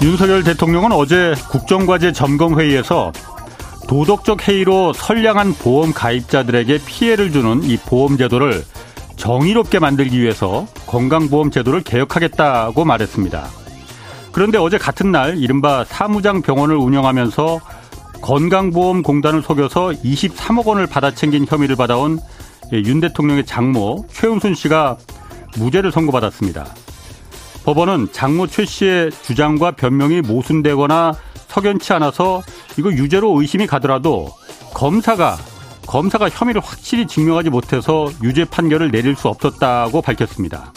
윤석열 대통령은 어제 국정과제 점검회의에서 도덕적 해이로 선량한 보험 가입자들에게 피해를 주는 이 보험 제도를 정의롭게 만들기 위해서 건강보험 제도를 개혁하겠다고 말했습니다. 그런데 어제 같은 날 이른바 사무장 병원을 운영하면서 건강보험공단을 속여서 23억 원을 받아챙긴 혐의를 받아온 윤 대통령의 장모 최은순 씨가 무죄를 선고받았습니다. 법원은 장모 최 씨의 주장과 변명이 모순되거나 석연치 않아서 이거 유죄로 의심이 가더라도 검사가 혐의를 확실히 증명하지 못해서 유죄 판결을 내릴 수 없었다고 밝혔습니다.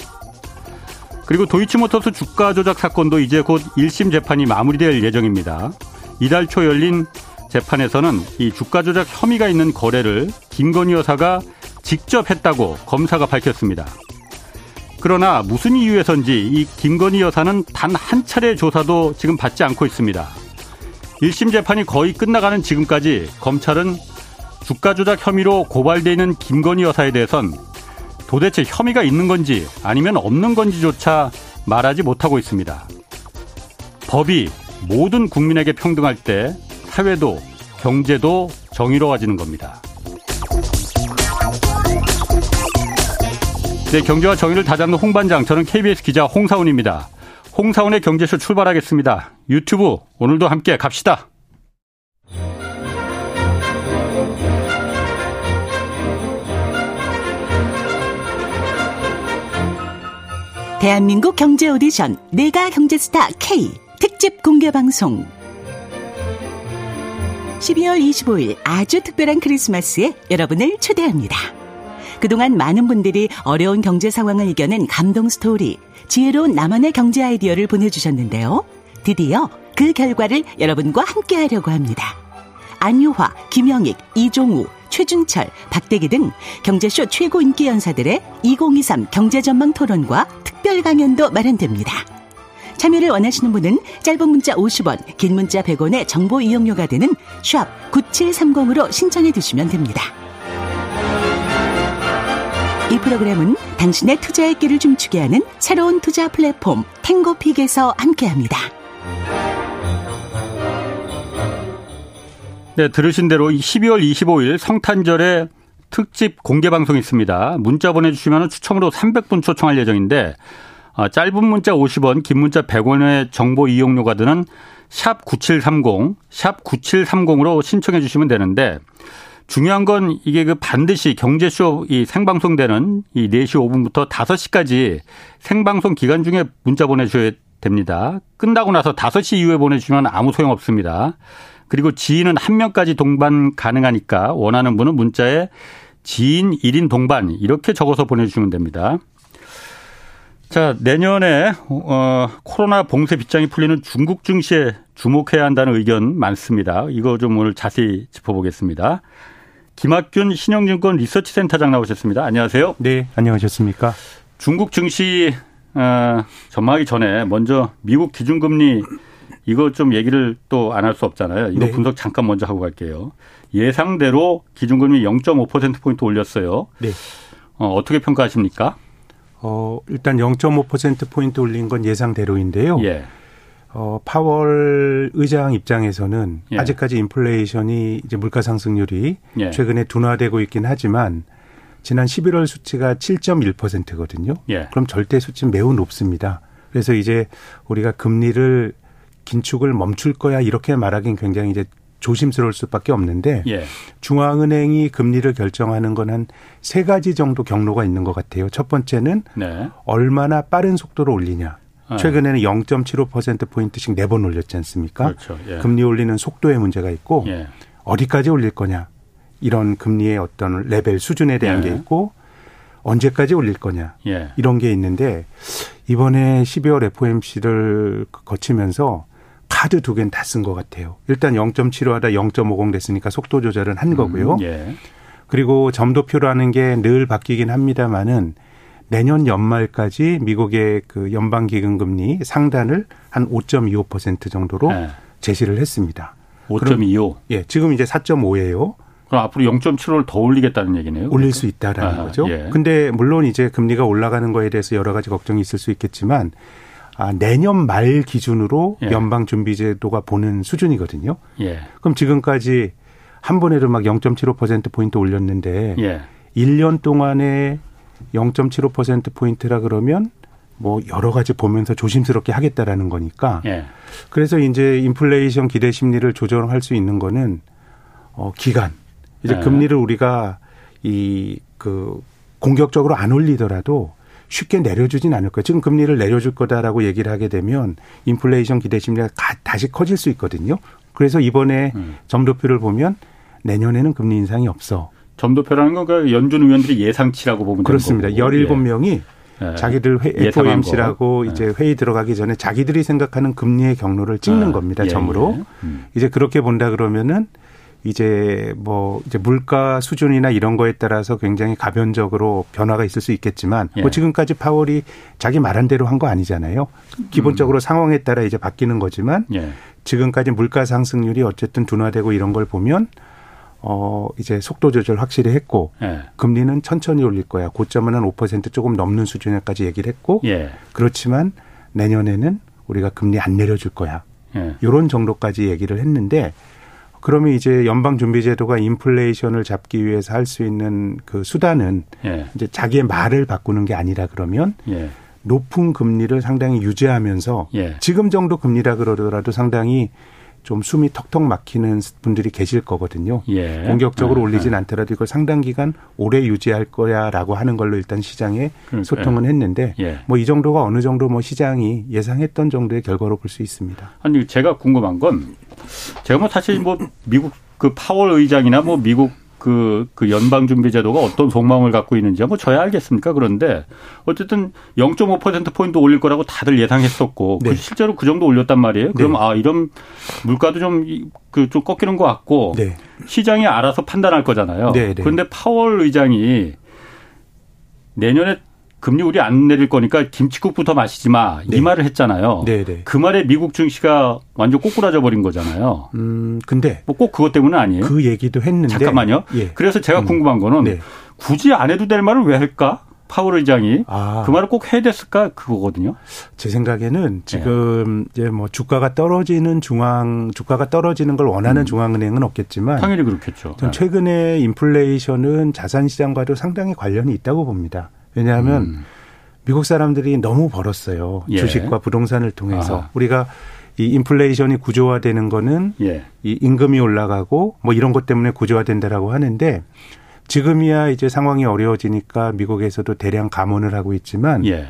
그리고 도이치모터스 주가 조작 사건도 이제 곧 1심 재판이 마무리될 예정입니다. 이달 초 열린 재판에서는 이 주가 조작 혐의가 있는 거래를 김건희 여사가 직접 했다고 검사가 밝혔습니다. 그러나 무슨 이유에선지 이 김건희 여사는 단 한 차례의 조사도 지금 받지 않고 있습니다. 1심 재판이 거의 끝나가는 지금까지 검찰은 주가 조작 혐의로 고발되어 있는 김건희 여사에 대해선 도대체 혐의가 있는 건지 아니면 없는 건지조차 말하지 못하고 있습니다. 법이 모든 국민에게 평등할 때 사회도 경제도 정의로워지는 겁니다. 네, 경제와 정의를 다잡는 홍반장, 저는 KBS 기자 홍사훈입니다. 홍사훈의 경제쇼 출발하겠습니다. 유튜브 오늘도 함께 갑시다. 대한민국 경제 오디션 내가 경제스타 K 특집 공개방송 12월 25일 아주 특별한 크리스마스에 여러분을 초대합니다. 그동안 많은 분들이 어려운 경제 상황을 이겨낸 감동 스토리, 지혜로운 나만의 경제 아이디어를 보내주셨는데요. 드디어 그 결과를 여러분과 함께하려고 합니다. 안유화, 김영익, 이종우, 최준철, 박대기 등 경제쇼 최고 인기 연사들의 2023 경제전망 토론과 특별 강연도 마련됩니다. 참여를 원하시는 분은 짧은 문자 50원, 긴 문자 100원의 정보 이용료가 되는 샵 9730으로 신청해 주시면 됩니다. 이 프로그램은 당신의 투자의 길을 춤추게 하는 새로운 투자 플랫폼 탱고픽에서 함께합니다. 네, 들으신 대로 12월 25일 성탄절에 특집 공개방송이 있습니다. 문자 보내주시면 추첨으로 300분 초청할 예정인데 짧은 문자 50원, 긴 문자 100원의 정보 이용료가 드는 샵 9730, 샵 9730으로 신청해 주시면 되는데 중요한 건 이게 그 반드시 경제쇼 이 생방송되는 이 4시 5분부터 5시까지 생방송 기간 중에 문자 보내주셔야 됩니다. 끝나고 나서 5시 이후에 보내주시면 아무 소용없습니다. 그리고 지인은 한 명까지 동반 가능하니까 원하는 분은 문자에 지인 1인 동반 이렇게 적어서 보내주시면 됩니다. 자, 내년에 코로나 봉쇄 빗장이 풀리는 중국 증시에 주목해야 한다는 의견 많습니다. 이거 좀 오늘 자세히 짚어보겠습니다. 김학균 신영증권 리서치센터장 나오셨습니다. 안녕하세요. 네, 안녕하셨습니까. 중국 증시 전망하기 전에 먼저 미국 기준금리 이거 좀 얘기를 또 안 할 수 없잖아요. 이거 네. 분석 잠깐 먼저 하고 갈게요. 예상대로 기준금리 0.5%포인트 올렸어요. 네. 어떻게 평가하십니까? 일단 0.5%포인트 올린 건 예상대로인데요. 예. 파월 의장 입장에서는 예. 아직까지 인플레이션이 이제 물가 상승률이 예. 최근에 둔화되고 있긴 하지만 지난 11월 수치가 7.1%거든요. 예. 그럼 절대 수치는 매우 높습니다. 그래서 이제 우리가 금리를 긴축을 멈출 거야 이렇게 말하기는 굉장히 이제 조심스러울 수밖에 없는데 예. 중앙은행이 금리를 결정하는 건 한 세 가지 정도 경로가 있는 것 같아요. 첫 번째는 네. 얼마나 빠른 속도로 올리냐. 최근에는 0.75%포인트씩 4번 올렸지 않습니까? 그렇죠. 예. 금리 올리는 속도에 문제가 있고 예. 어디까지 올릴 거냐. 이런 금리의 어떤 레벨 수준에 대한 예. 게 있고 언제까지 올릴 거냐. 예. 이런 게 있는데 이번에 12월 FOMC를 거치면서 카드 두 개는 다 쓴 것 같아요. 일단 0.75하다 0.50 됐으니까 속도 조절은 한 거고요. 예. 그리고 점도표라는 게 늘 바뀌긴 합니다만은 내년 연말까지 미국의 그 연방기금금리 상단을 한 5.25% 정도로 네. 제시를 했습니다. 5.25? 예, 지금 이제 4.5예요. 그럼 앞으로 0.75를 더 올리겠다는 얘기네요. 올릴 그러니까. 수 있다라는 거죠. 예. 근데 물론 이제 금리가 올라가는 거에 대해서 여러 가지 걱정이 있을 수 있겠지만 내년 말 기준으로 예. 연방준비제도가 보는 수준이거든요. 예. 그럼 지금까지 한 번에도 막 0.75%포인트 올렸는데 예. 1년 동안에 0.75%포인트라 그러면 뭐 여러 가지 보면서 조심스럽게 하겠다라는 거니까. 예. 그래서 이제 인플레이션 기대 심리를 조절할 수 있는 거는 기간. 이제 예. 금리를 우리가 공격적으로 안 올리더라도 쉽게 내려주진 않을 거예요. 지금 금리를 내려줄 거다라고 얘기를 하게 되면 인플레이션 기대 심리가 다시 커질 수 있거든요. 그래서 이번에 점도표를 보면 내년에는 금리 인상이 없어. 점도표라는 건 연준 의원들이 예상치라고 보면 그렇습니다. 되는 거고. 그렇습니다. 17명이 예. 자기들 FOMC라고 예. 이제 회의 들어가기 전에 자기들이 생각하는 금리의 경로를 찍는 겁니다. 점으로. 예. 이제 그렇게 본다 그러면은 이제 물가 수준이나 이런 거에 따라서 굉장히 가변적으로 변화가 있을 수 있겠지만 예. 뭐 지금까지 파월이 자기 말한 대로 한 거 아니잖아요. 기본적으로 상황에 따라 이제 바뀌는 거지만 예. 지금까지 물가 상승률이 어쨌든 둔화되고 이런 걸 보면 이제 속도 조절 확실히 했고 예. 금리는 천천히 올릴 거야. 고점은 한 5% 조금 넘는 수준에까지 얘기를 했고 예. 그렇지만 내년에는 우리가 금리 안 내려줄 거야. 예. 이런 정도까지 얘기를 했는데 그러면 이제 연방준비제도가 인플레이션을 잡기 위해서 할 수 있는 그 수단은 예. 이제 자기의 말을 바꾸는 게 아니라 그러면 예. 높은 금리를 상당히 유지하면서 예. 지금 정도 금리라 그러더라도 상당히 좀 숨이 턱턱 막히는 분들이 계실 거거든요. 예. 공격적으로 올리진 않더라도 이걸 상당 기간 오래 유지할 거야라고 하는 걸로 일단 시장에 소통은 했는데 예. 뭐 이 정도가 어느 정도 뭐 시장이 예상했던 정도의 결과로 볼 수 있습니다. 아니 제가 궁금한 건 제가 뭐 사실 뭐 미국 그 파월 의장이나 뭐 미국 그 연방준비제도가 어떤 속마음을 갖고 있는지 뭐 저야 알겠습니까? 그런데 어쨌든 0.5%포인트 올릴 거라고 다들 예상했었고 네. 실제로 그 정도 올렸단 말이에요. 그럼 네. 이런 물가도 좀 꺾이는 것 같고 네. 시장이 알아서 판단할 거잖아요. 네, 네. 그런데 파월 의장이 내년에 금리 우리 안 내릴 거니까 김칫국부터 마시지 마. 네. 이 말을 했잖아요. 네, 네. 그 말에 미국 증시가 완전 꼬꾸라져 버린 거잖아요. 근데 뭐 꼭 그것 때문은 아니에요. 그 얘기도 했는데. 잠깐만요. 예. 그래서 제가 궁금한 거는 네. 굳이 안 해도 될 말을 왜 할까? 파월 의장이 그 말을 꼭 해야 됐을까? 그거거든요. 제 생각에는 지금 예. 이제 뭐 주가가 떨어지는 걸 원하는 중앙은행은 없겠지만 당연히 그렇겠죠. 전 최근에 인플레이션은 자산 시장과도 상당히 관련이 있다고 봅니다. 왜냐하면 미국 사람들이 너무 벌었어요. 예. 주식과 부동산을 통해서. 우리가 이 인플레이션이 구조화되는 거는 예. 이 임금이 올라가고 뭐 이런 것 때문에 구조화된다라고 하는데 지금이야 이제 상황이 어려워지니까 미국에서도 대량 감원을 하고 있지만 예.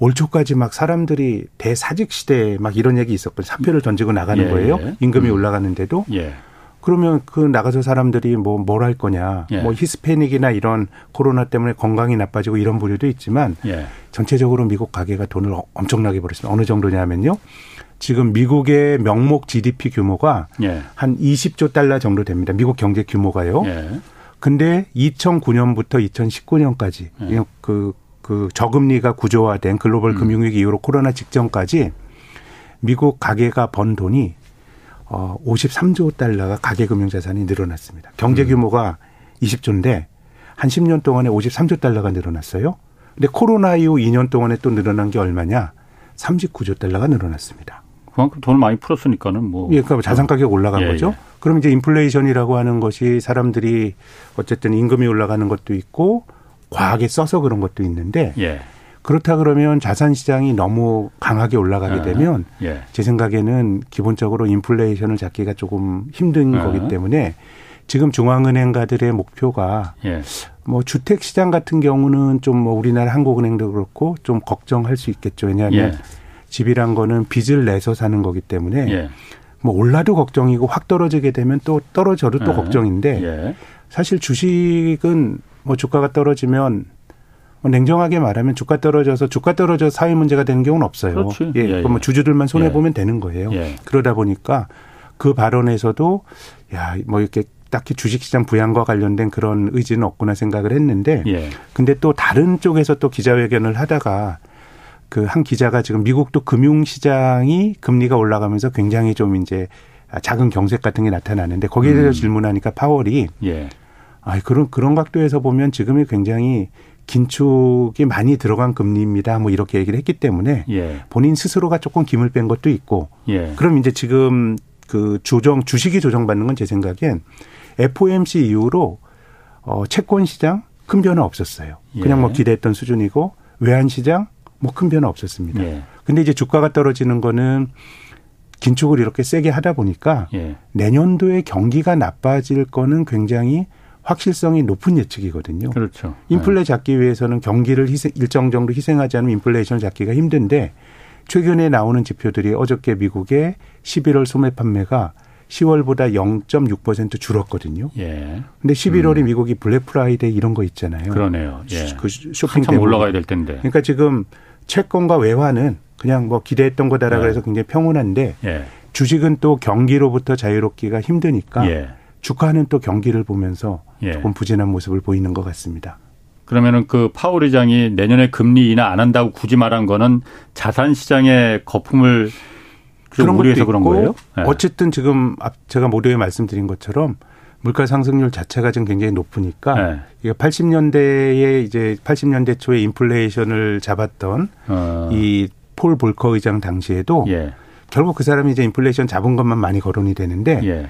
올 초까지 막 사람들이 대사직 시대에 막 이런 얘기 있었거든요. 사표를 던지고 나가는 예. 거예요. 임금이 올라가는데도. 예. 그러면 그 나가서 사람들이 뭘 할 거냐. 예. 뭐 히스패닉이나 이런 코로나 때문에 건강이 나빠지고 이런 부류도 있지만 예. 전체적으로 미국 가계가 돈을 엄청나게 벌었습니다. 어느 정도냐면요. 지금 미국의 명목 GDP 규모가 예. 한 20조 달러 정도 됩니다. 미국 경제 규모가요. 예. 근데 2009년부터 2019년까지 예. 그 저금리가 구조화된 글로벌 금융위기 이후로 코로나 직전까지 미국 가계가 번 돈이 53조 달러가 가계금융자산이 늘어났습니다. 경제 규모가 20조인데 한 10년 동안에 53조 달러가 늘어났어요. 근데 코로나 이후 2년 동안에 또 늘어난 게 얼마냐? 39조 달러가 늘어났습니다. 그만큼 돈을 많이 풀었으니까는 그러니까 자산 가격 올라간 거죠. 그럼 이제 인플레이션이라고 하는 것이 사람들이 어쨌든 임금이 올라가는 것도 있고 과하게 써서 그런 것도 있는데 예. 그렇다 그러면 자산 시장이 너무 강하게 올라가게 되면 예. 제 생각에는 기본적으로 인플레이션을 잡기가 조금 힘든 거기 때문에 지금 중앙은행가들의 목표가 예. 뭐 주택 시장 같은 경우는 좀 뭐 우리나라 한국은행도 그렇고 좀 걱정할 수 있겠죠. 왜냐하면 예. 집이란 거는 빚을 내서 사는 거기 때문에 예. 뭐 올라도 걱정이고 확 떨어지게 되면 또 떨어져도 또 걱정인데 예. 사실 주식은 뭐 주가가 떨어지면 냉정하게 말하면 주가 떨어져서 사회 문제가 되는 경우는 없어요. 그렇지. 예, 그럼 주주들만 손해 보면 되는 거예요. 예. 그러다 보니까 그 발언에서도 이렇게 딱히 주식시장 부양과 관련된 그런 의지는 없구나 생각을 했는데, 예. 근데 또 다른 쪽에서 또 기자회견을 하다가 그 한 기자가 지금 미국도 금융시장이 금리가 올라가면서 굉장히 좀 이제 작은 경색 같은 게 나타나는데 거기에 대해서 질문하니까 파월이 그런 각도에서 보면 지금이 굉장히 긴축이 많이 들어간 금리입니다. 뭐 이렇게 얘기를 했기 때문에 예. 본인 스스로가 조금 김을 뺀 것도 있고 예. 그럼 이제 지금 그 주식이 조정받는 건 제 생각엔 FOMC 이후로 채권 시장 큰 변화 없었어요. 그냥 예. 뭐 기대했던 수준이고 외환 시장 뭐 큰 변화 없었습니다. 예. 근데 이제 주가가 떨어지는 거는 긴축을 이렇게 세게 하다 보니까 예. 내년도에 경기가 나빠질 거는 굉장히 확실성이 높은 예측이거든요. 그렇죠. 인플레 잡기 위해서는 경기를 일정 정도 희생하지 않으면 인플레이션을 잡기가 힘든데 최근에 나오는 지표들이 어저께 미국의 11월 소매 판매가 10월보다 0.6% 줄었거든요. 예. 근데 11월이 미국이 블랙 프라이데이 이런 거 있잖아요. 그러네요. 예. 그 쇼핑 때문에 올라가야 될 텐데. 그러니까 지금 채권과 외환은 그냥 뭐 기대했던 거다라 예. 그래서 굉장히 평온한데 예. 주식은 또 경기로부터 자유롭기가 힘드니까 예. 주가는 또 경기를 보면서 예. 조금 부진한 모습을 보이는 것 같습니다. 그러면은 그 파월 의장이 내년에 금리 인하 안 한다고 굳이 말한 거는 자산 시장의 거품을 그런 우려해서 그런 거예요? 네. 어쨌든 지금 제가 목요일에 말씀드린 것처럼 물가 상승률 자체가 지금 굉장히 높으니까 네. 이게 80년대에 이제 80년대 초에 인플레이션을 잡았던 이 폴 볼커 의장 당시에도 예. 결국 그 사람이 이제 인플레이션 잡은 것만 많이 거론이 되는데 예.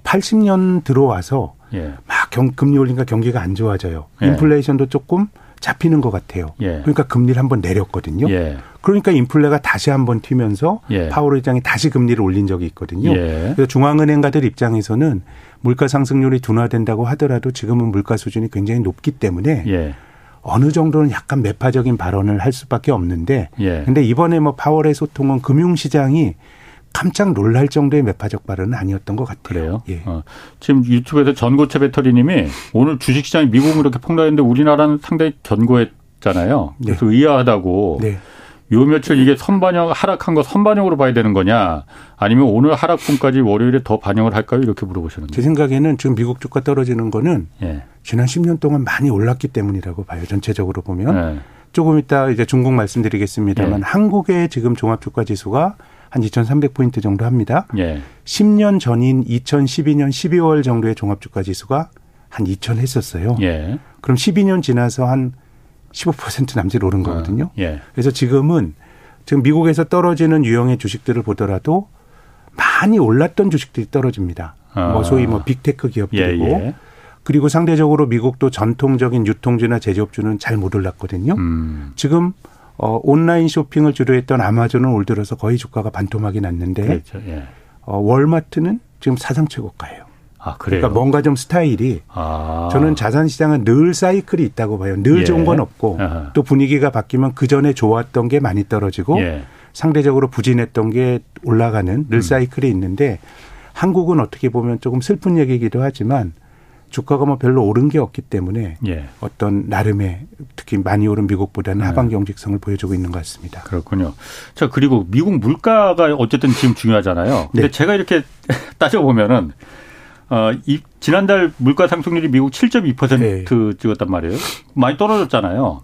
80년 들어와서 예. 막 금리 올리니까 경기가 안 좋아져요. 예. 인플레이션도 조금 잡히는 것 같아요. 예. 그러니까 금리를 한번 내렸거든요. 예. 그러니까 인플레가 다시 한번 튀면서 예. 파월 의장이 다시 금리를 올린 적이 있거든요. 예. 그래서 중앙은행가들 입장에서는 물가 상승률이 둔화된다고 하더라도 지금은 물가 수준이 굉장히 높기 때문에 예. 어느 정도는 약간 매파적인 발언을 할 수밖에 없는데 그런데 예. 이번에 뭐 파월의 소통은 금융시장이 깜짝 놀랄 정도의 매파적 발언은 아니었던 것 같아요. 그래요? 예. 지금 유튜브에서 전고체 배터리님이 오늘 주식시장이 미국은 이렇게 폭락했는데 우리나라는 상당히 견고했잖아요. 그래서 네. 의아하다고. 네. 요 며칠 이게 선반영 하락한 거 선반영으로 봐야 되는 거냐 아니면 오늘 하락분까지 월요일에 더 반영을 할까요? 이렇게 물어보시는데. 제 생각에는 지금 미국 주가 떨어지는 거는 예. 지난 10년 동안 많이 올랐기 때문이라고 봐요. 전체적으로 보면. 예. 조금 이따 이제 중국 말씀드리겠습니다만 예. 한국의 지금 종합주가지수가 한 2,300포인트 정도 합니다. 예. 10년 전인 2012년 12월 정도의 종합주가지수가 한 2,000 했었어요. 예. 그럼 12년 지나서 한 15% 남짓 오른 거거든요. 예. 그래서 지금 미국에서 떨어지는 유형의 주식들을 보더라도 많이 올랐던 주식들이 떨어집니다. 뭐 소위 뭐 빅테크 기업들이고 예. 그리고 상대적으로 미국도 전통적인 유통주나 제조업주는 잘 못 올랐거든요. 지금 온라인 쇼핑을 주로 했던 아마존은 올 들어서 거의 주가가 반토막이 났는데 그렇죠. 예. 월마트는 지금 사상 최고가예요. 아, 그래요? 그러니까 뭔가 좀 스타일이 저는 자산시장은 늘 사이클이 있다고 봐요. 늘 예. 좋은 건 없고 아하. 또 분위기가 바뀌면 그전에 좋았던 게 많이 떨어지고 예. 상대적으로 부진했던 게 올라가는 늘 사이클이 있는데 한국은 어떻게 보면 조금 슬픈 얘기이기도 하지만 주가가 뭐 별로 오른 게 없기 때문에 예. 어떤 나름의 특히 많이 오른 미국보다는 예. 하방 경직성을 보여주고 있는 것 같습니다. 그렇군요. 자 그리고 미국 물가가 어쨌든 지금 중요하잖아요. 근데 네. 제가 이렇게 따져보면은 지난달 물가 상승률이 미국 7.2% 네. 찍었단 말이에요. 많이 떨어졌잖아요.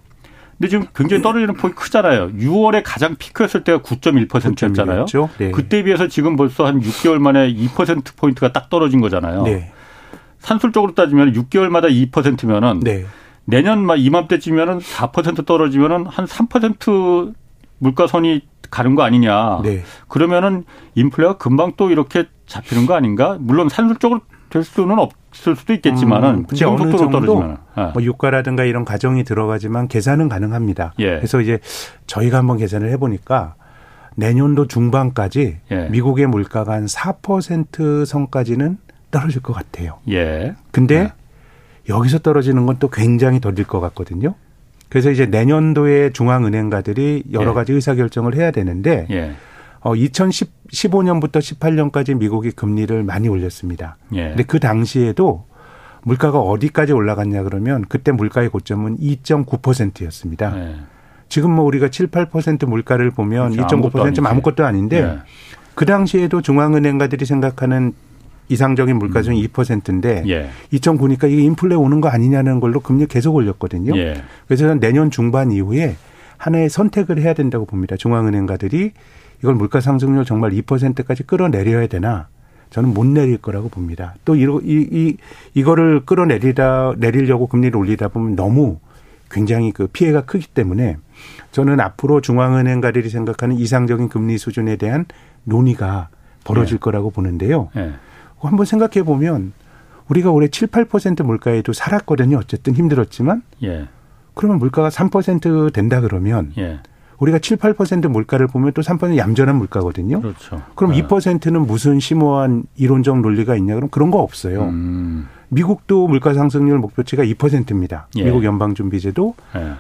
근데 지금 굉장히 떨어지는 폭이 크잖아요. 6월에 가장 피크였을 때가 9.1%였잖아요. 네. 그때 비해서 지금 벌써 한 6개월 만에 2%포인트가 딱 떨어진 거잖아요. 네. 산술적으로 따지면 6개월마다 2%면은 네. 내년 이맘때쯤이면은 4% 떨어지면은 한 3% 물가선이 가는 거 아니냐. 네. 그러면은 인플레가 금방 또 이렇게 잡히는 거 아닌가? 물론 산술적으로 될 수는 없을 수도 있겠지만은 지금 속도로 떨어지면 뭐 유가라든가 이런 가정이 들어가지만 계산은 가능합니다. 예. 그래서 이제 저희가 한번 계산을 해보니까 내년도 중반까지 예. 미국의 물가가 한 4% 선까지는 떨어질 것 같아요. 예. 근데 예. 여기서 떨어지는 건 또 굉장히 더딜 것 같거든요. 그래서 이제 내년도에 중앙은행가들이 여러 가지 예. 의사결정을 해야 되는데 예. 2015년부터 18년까지 미국이 금리를 많이 올렸습니다. 그런데 예. 그 당시에도 물가가 어디까지 올라갔냐 그러면 그때 물가의 고점은 2.9%였습니다. 예. 지금 뭐 우리가 7, 8% 물가를 보면 그렇죠. 2.9%는 아무것도 아닌데 예. 그 당시에도 중앙은행가들이 생각하는 이상적인 물가 중에 2%인데 예. 2.9니까 이게 인플레 오는 거 아니냐는 걸로 금리 계속 올렸거든요. 예. 그래서 저는 내년 중반 이후에 하나의 선택을 해야 된다고 봅니다. 중앙은행가들이 이걸 물가 상승률 정말 2%까지 끌어내려야 되나 저는 못 내릴 거라고 봅니다. 또 이거를 끌어내리려고 금리를 올리다 보면 너무 굉장히 그 피해가 크기 때문에 저는 앞으로 중앙은행가들이 생각하는 이상적인 금리 수준에 대한 논의가 벌어질 거라고 보는데요. 한번 생각해 보면 우리가 올해 7, 8% 물가에도 살았거든요. 어쨌든 힘들었지만. 그러면 물가가 3% 된다 그러면 우리가 7, 8% 물가를 보면 또 3% 얌전한 물가거든요. 그렇죠. 그럼 2%는 무슨 심오한 이론적 논리가 있냐. 그럼 그런 거 없어요. 미국도 물가상승률 목표치가 2%입니다. 미국 연방준비제도.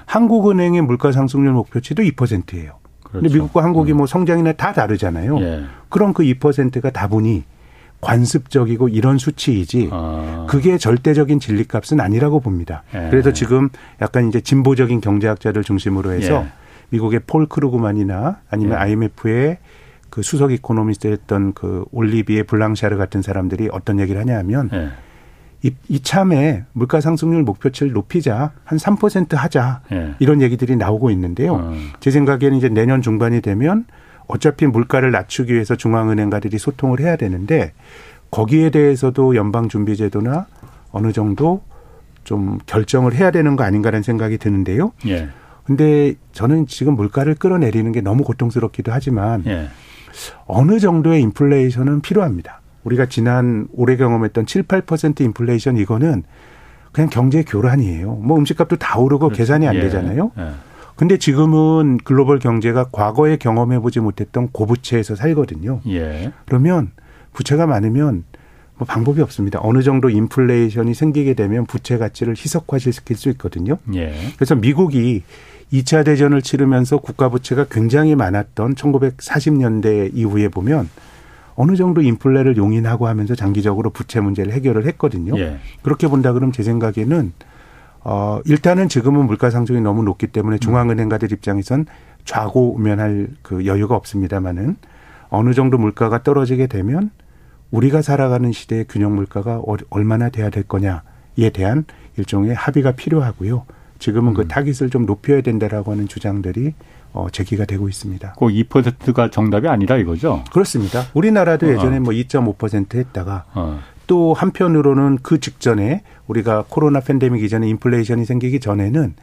한국은행의 물가상승률 목표치도 2%예요. 그런데 그렇죠. 미국과 한국이 뭐 성장이나 다 다르잖아요. 그럼 그 2%가 다분히 관습적이고 이런 수치이지 그게 절대적인 진리값은 아니라고 봅니다. 그래서 지금 약간 이제 진보적인 경제학자들 중심으로 해서 미국의 폴 크루그만이나 아니면 IMF의 그 수석 이코노미스트였던 그 올리비에 블랑샤르 같은 사람들이 어떤 얘기를 하냐면 이참에 물가 상승률 목표치를 높이자 한 3% 하자 이런 얘기들이 나오고 있는데요. 제 생각에는 이제 내년 중반이 되면 어차피 물가를 낮추기 위해서 중앙은행가들이 소통을 해야 되는데 거기에 대해서도 연방준비제도나 어느 정도 좀 결정을 해야 되는 거 아닌가라는 생각이 드는데요. 근데 저는 지금 물가를 끌어내리는 게 너무 고통스럽기도 하지만 어느 정도의 인플레이션은 필요합니다. 우리가 지난 올해 경험했던 7, 8% 인플레이션 이거는 그냥 경제 교란이에요. 뭐 음식값도 다 오르고 그렇지. 계산이 안 되잖아요. 근데 지금은 글로벌 경제가 과거에 경험해보지 못했던 고부채에서 살거든요. 그러면 부채가 많으면 뭐 방법이 없습니다. 어느 정도 인플레이션이 생기게 되면 부채 가치를 희석화시킬 수 있거든요. 그래서 미국이 2차 대전을 치르면서 국가 부채가 굉장히 많았던 1940년대 이후에 보면 어느 정도 인플레를 용인하고 하면서 장기적으로 부채 문제를 해결을 했거든요. 그렇게 본다 그러면 제 생각에는 일단은 지금은 물가 상승이 너무 높기 때문에 중앙은행가들 입장에선 좌고우면할 그 여유가 없습니다만은 어느 정도 물가가 떨어지게 되면 우리가 살아가는 시대의 균형 물가가 얼마나 돼야 될 거냐에 대한 일종의 합의가 필요하고요. 지금은 그 타깃을 좀 높여야 된다라고 하는 주장들이 제기가 되고 있습니다. 꼭 2%가 정답이 아니라 이거죠? 그렇습니다. 우리나라도 예전에 뭐 2.5% 했다가 또 한편으로는 그 직전에 우리가 코로나 팬데믹 이전에 인플레이션이 생기기 전에는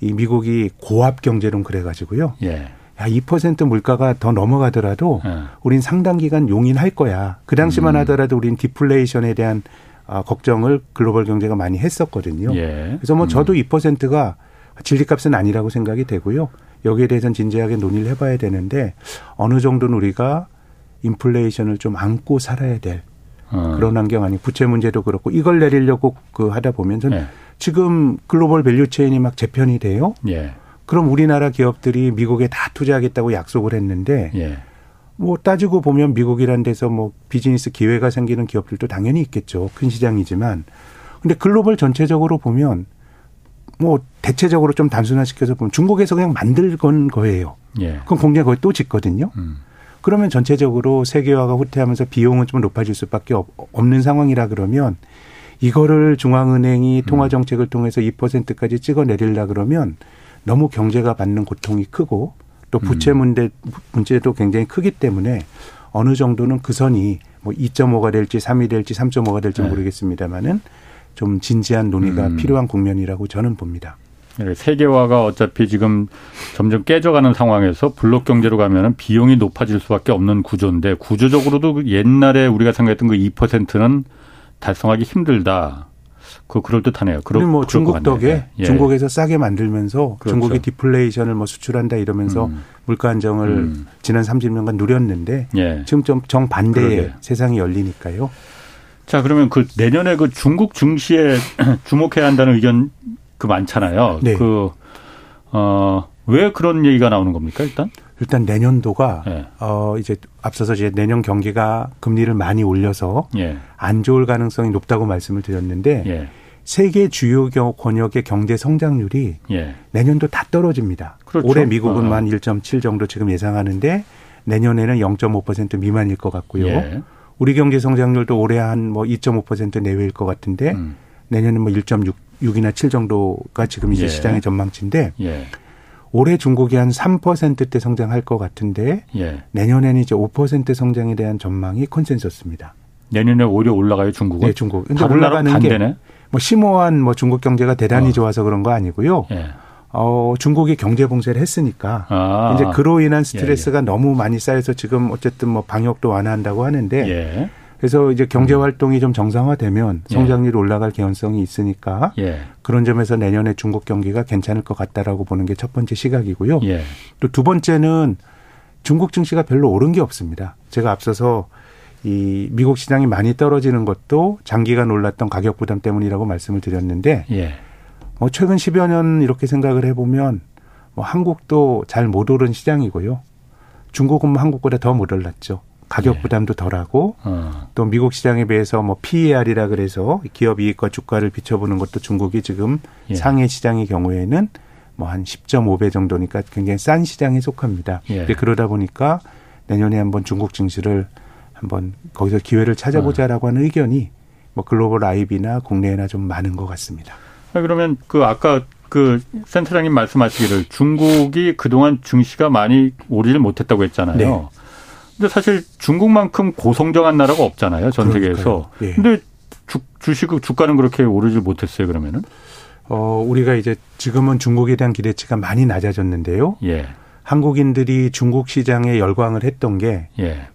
이 미국이 고압 경제론 그래가지고요. 2% 물가가 더 넘어가더라도 우린 상당 기간 용인할 거야. 그 당시만 하더라도 우린 디플레이션에 대한 걱정을 글로벌 경제가 많이 했었거든요. 그래서 뭐 저도 2%가 진리값은 아니라고 생각이 되고요. 여기에 대해서는 진지하게 논의를 해봐야 되는데 어느 정도는 우리가 인플레이션을 좀 안고 살아야 될 그런 환경 아니고 부채 문제도 그렇고 이걸 내리려고 하다 보면 지금 글로벌 밸류체인이 막 재편이 돼요. 그럼 우리나라 기업들이 미국에 다 투자하겠다고 약속을 했는데 뭐 따지고 보면 미국이란 데서 뭐 비즈니스 기회가 생기는 기업들도 당연히 있겠죠. 큰 시장이지만. 근데 글로벌 전체적으로 보면 뭐 대체적으로 좀 단순화시켜서 보면 중국에서 그냥 만들건 거예요. 그럼 공장 거기 또 짓거든요. 그러면 전체적으로 세계화가 후퇴하면서 비용은 좀 높아질 수밖에 없는 상황이라 그러면 이거를 중앙은행이 통화정책을 통해서 2%까지 찍어내리려 그러면 너무 경제가 받는 고통이 크고 또 부채 문제도 굉장히 크기 때문에 어느 정도는 그 선이 뭐 2.5가 될지 3이 될지 3.5가 될지 모르겠습니다만은 좀 진지한 논의가 필요한 국면이라고 저는 봅니다. 세계화가 어차피 지금 점점 깨져가는 상황에서 블록 경제로 가면 비용이 높아질 수밖에 없는 구조인데 구조적으로도 옛날에 우리가 생각했던 그 2%는 달성하기 힘들다. 그럴듯하네요. 뭐 중국 덕에 중국에서 싸게 만들면서 그렇죠. 중국이 디플레이션을 뭐 수출한다 이러면서 물가 안정을 지난 30년간 누렸는데 지금 좀 정반대의 세상이 열리니까요. 자 그러면 그 내년에 그 중국 증시에 주목해야 한다는 의견. 많잖아요. 왜 그런 얘기가 나오는 겁니까? 일단 내년도가 이제 앞서서 이제 내년 경기가 금리를 많이 올려서 안 좋을 가능성이 높다고 말씀을 드렸는데 세계 주요 권역의 경제 성장률이 내년도 다 떨어집니다. 그렇죠. 올해 미국은 만 1.7 정도 지금 예상하는데 내년에는 0.5% 미만일 것 같고요. 우리 경제 성장률도 올해 한 뭐 2.5% 내외일 것 같은데 내년은 뭐 1.6이나 7 정도가 지금 이제 시장의 전망치인데 올해 중국이 한 3%대 성장할 것 같은데 내년에는 이제 5% 성장에 대한 전망이 컨센서스입니다. 내년에 오히려 올라가요 중국은? 네, 중국. 근데 올라가는 게 뭐 심오한 뭐 중국 경제가 대단히 좋아서 그런 거 아니고요. 중국이 경제 봉쇄를 했으니까 이제 그로 인한 스트레스가 너무 많이 쌓여서 지금 어쨌든 뭐 방역도 완화한다고 하는데 그래서 이제 경제 활동이 좀 정상화되면 성장률이 올라갈 개연성이 있으니까 그런 점에서 내년에 중국 경기가 괜찮을 것 같다라고 보는 게 첫 번째 시각이고요. 또 두 번째는 중국 증시가 별로 오른 게 없습니다. 제가 앞서서 이 미국 시장이 많이 떨어지는 것도 장기간 올랐던 가격 부담 때문이라고 말씀을 드렸는데 최근 10여 년 이렇게 생각을 해보면 한국도 잘 못 오른 시장이고요. 중국은 한국보다 더 못 올랐죠. 가격 부담도 덜하고 또 미국 시장에 비해서 뭐 PER이라 그래서 기업 이익과 주가를 비춰보는 것도 중국이 지금 상해 시장의 경우에는 뭐 한 10.5배 정도니까 굉장히 싼 시장에 속합니다. 그러다 보니까 내년에 한번 중국 증시를 한번 거기서 기회를 찾아보자라고 하는 의견이 뭐 글로벌 IB나 국내에나 좀 많은 것 같습니다. 그러면 그 아까 그 센터장님 말씀하시기를 중국이 그동안 증시가 많이 오르질 못했다고 했잖아요. 근데 사실 중국만큼 고성장한 나라가 없잖아요. 전 세계에서. 근데 주가는 그렇게 오르질 못했어요. 그러면은 우리가 이제 지금은 중국에 대한 기대치가 많이 낮아졌는데요. 한국인들이 중국 시장에 열광을 했던 게